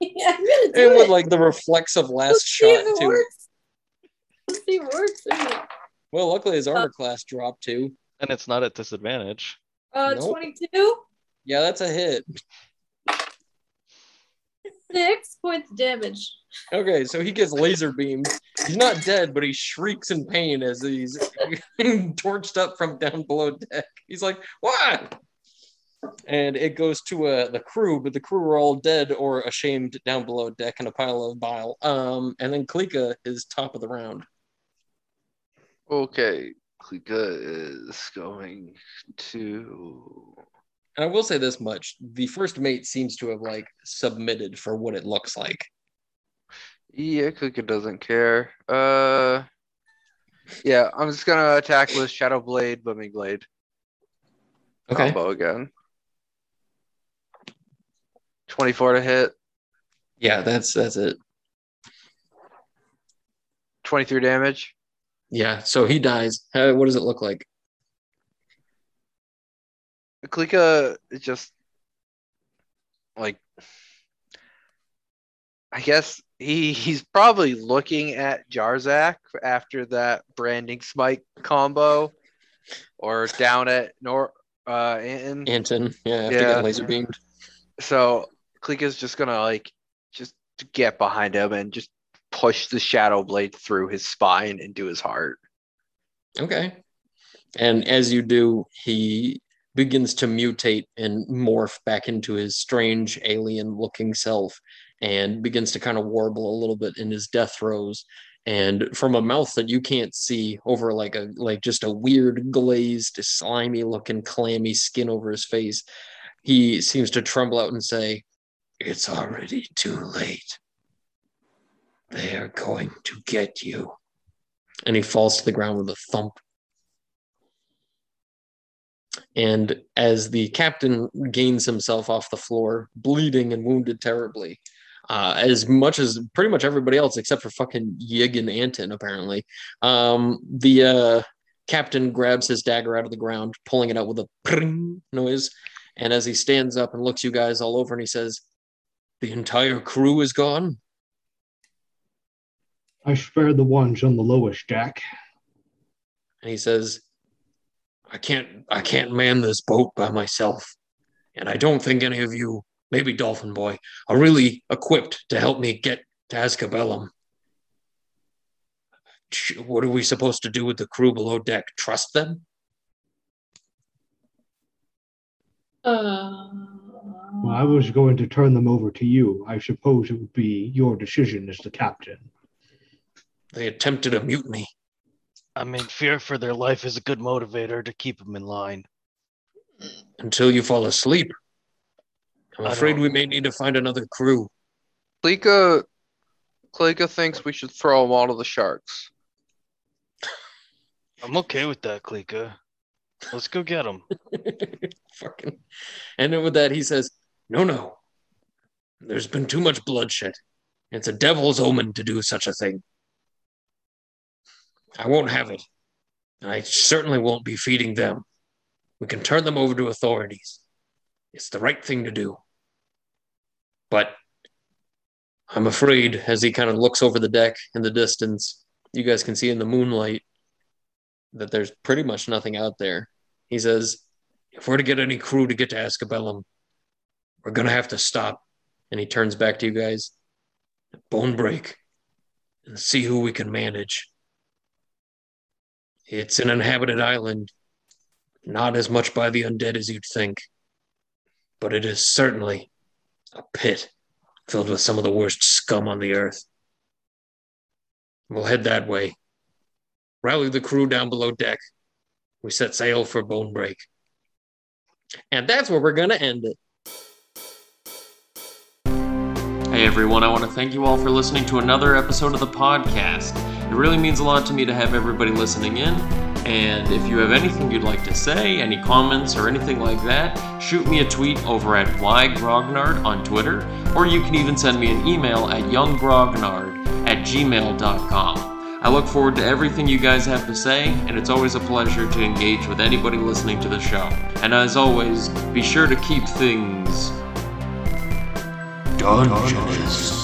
it would like the reflexive last shot, too. Works. Let's see if it works, isn't it? Well, luckily his armor class dropped, too. And it's not at disadvantage. 22? Nope. Yeah, that's a hit. 6 points damage. Okay, so he gets laser beamed. He's not dead, but he shrieks in pain as he's torched up from down below deck. He's like, what? And it goes to the crew, but the crew are all dead or ashamed down below deck in a pile of bile. And then Klika is top of the round. Okay, Klika is going to... And I will say this much. The first mate seems to have, like, submitted for what it looks like. Yeah, Klika doesn't care. Yeah, I'm just going to attack with Shadow Blade, Booming Blade. Okay. Combo again. 24 to hit. Yeah, that's it. 23 damage. Yeah, so he dies. What does it look like? Klika just, like, I guess he's probably looking at Jarzak after that branding smite combo, or down at Anton. Anton, yeah, after getting laser beamed. So Klika's just gonna, like, just get behind him and just push the Shadow Blade through his spine into his heart. Okay. And as you do, he begins to mutate and morph back into his strange alien-looking self and begins to kind of warble a little bit in his death throes. And from a mouth that you can't see over just a weird glazed, slimy-looking, clammy skin over his face, he seems to tremble out and say, "It's already too late. They are going to get you." And he falls to the ground with a thump. And as the captain gains himself off the floor, bleeding and wounded terribly, as much as pretty much everybody else except for fucking Yig and Anton, apparently, the captain grabs his dagger out of the ground, pulling it out with a pring noise. And as he stands up and looks you guys all over, and he says, "The entire crew is gone." "I spared the ones on the lowest deck." And he says, I can't man this boat by myself. And I don't think any of you, maybe Dolphin Boy, are really equipped to help me get to Askabellum. What are we supposed to do with the crew below deck? Trust them? Well, I was going to turn them over to you. I suppose it would be your decision as the captain. They attempted a mutiny. I mean, fear for their life is a good motivator to keep them in line. Until you fall asleep. I'm afraid we may need to find another crew. Klika thinks we should throw them all to the sharks. I'm okay with that, Klika. Let's go get them. Fucking. And then with that, he says, No. There's been too much bloodshed. It's a devil's omen to do such a thing. I won't have it, and I certainly won't be feeding them. We can turn them over to authorities. It's the right thing to do. But I'm afraid, as he kind of looks over the deck in the distance, you guys can see in the moonlight that there's pretty much nothing out there. He says, if we're to get any crew to get to Askabellum, we're going to have to stop. And he turns back to you guys. Bonebreak and see who we can manage. It's an inhabited island, not as much by the undead as you'd think, but it is certainly a pit filled with some of the worst scum on the earth. We'll head that way. Rally the crew down below deck. We set sail for Bonebreak. And that's where we're going to end it. Hey everyone, I want to thank you all for listening to another episode of the podcast. It really means a lot to me to have everybody listening in. And if you have anything you'd like to say, any comments or anything like that, shoot me a tweet over at YGrognard on Twitter, or you can even send me an email at younggrognard@gmail.com. I look forward to everything you guys have to say, and it's always a pleasure to engage with anybody listening to the show. And as always, be sure to keep things... Dungeons.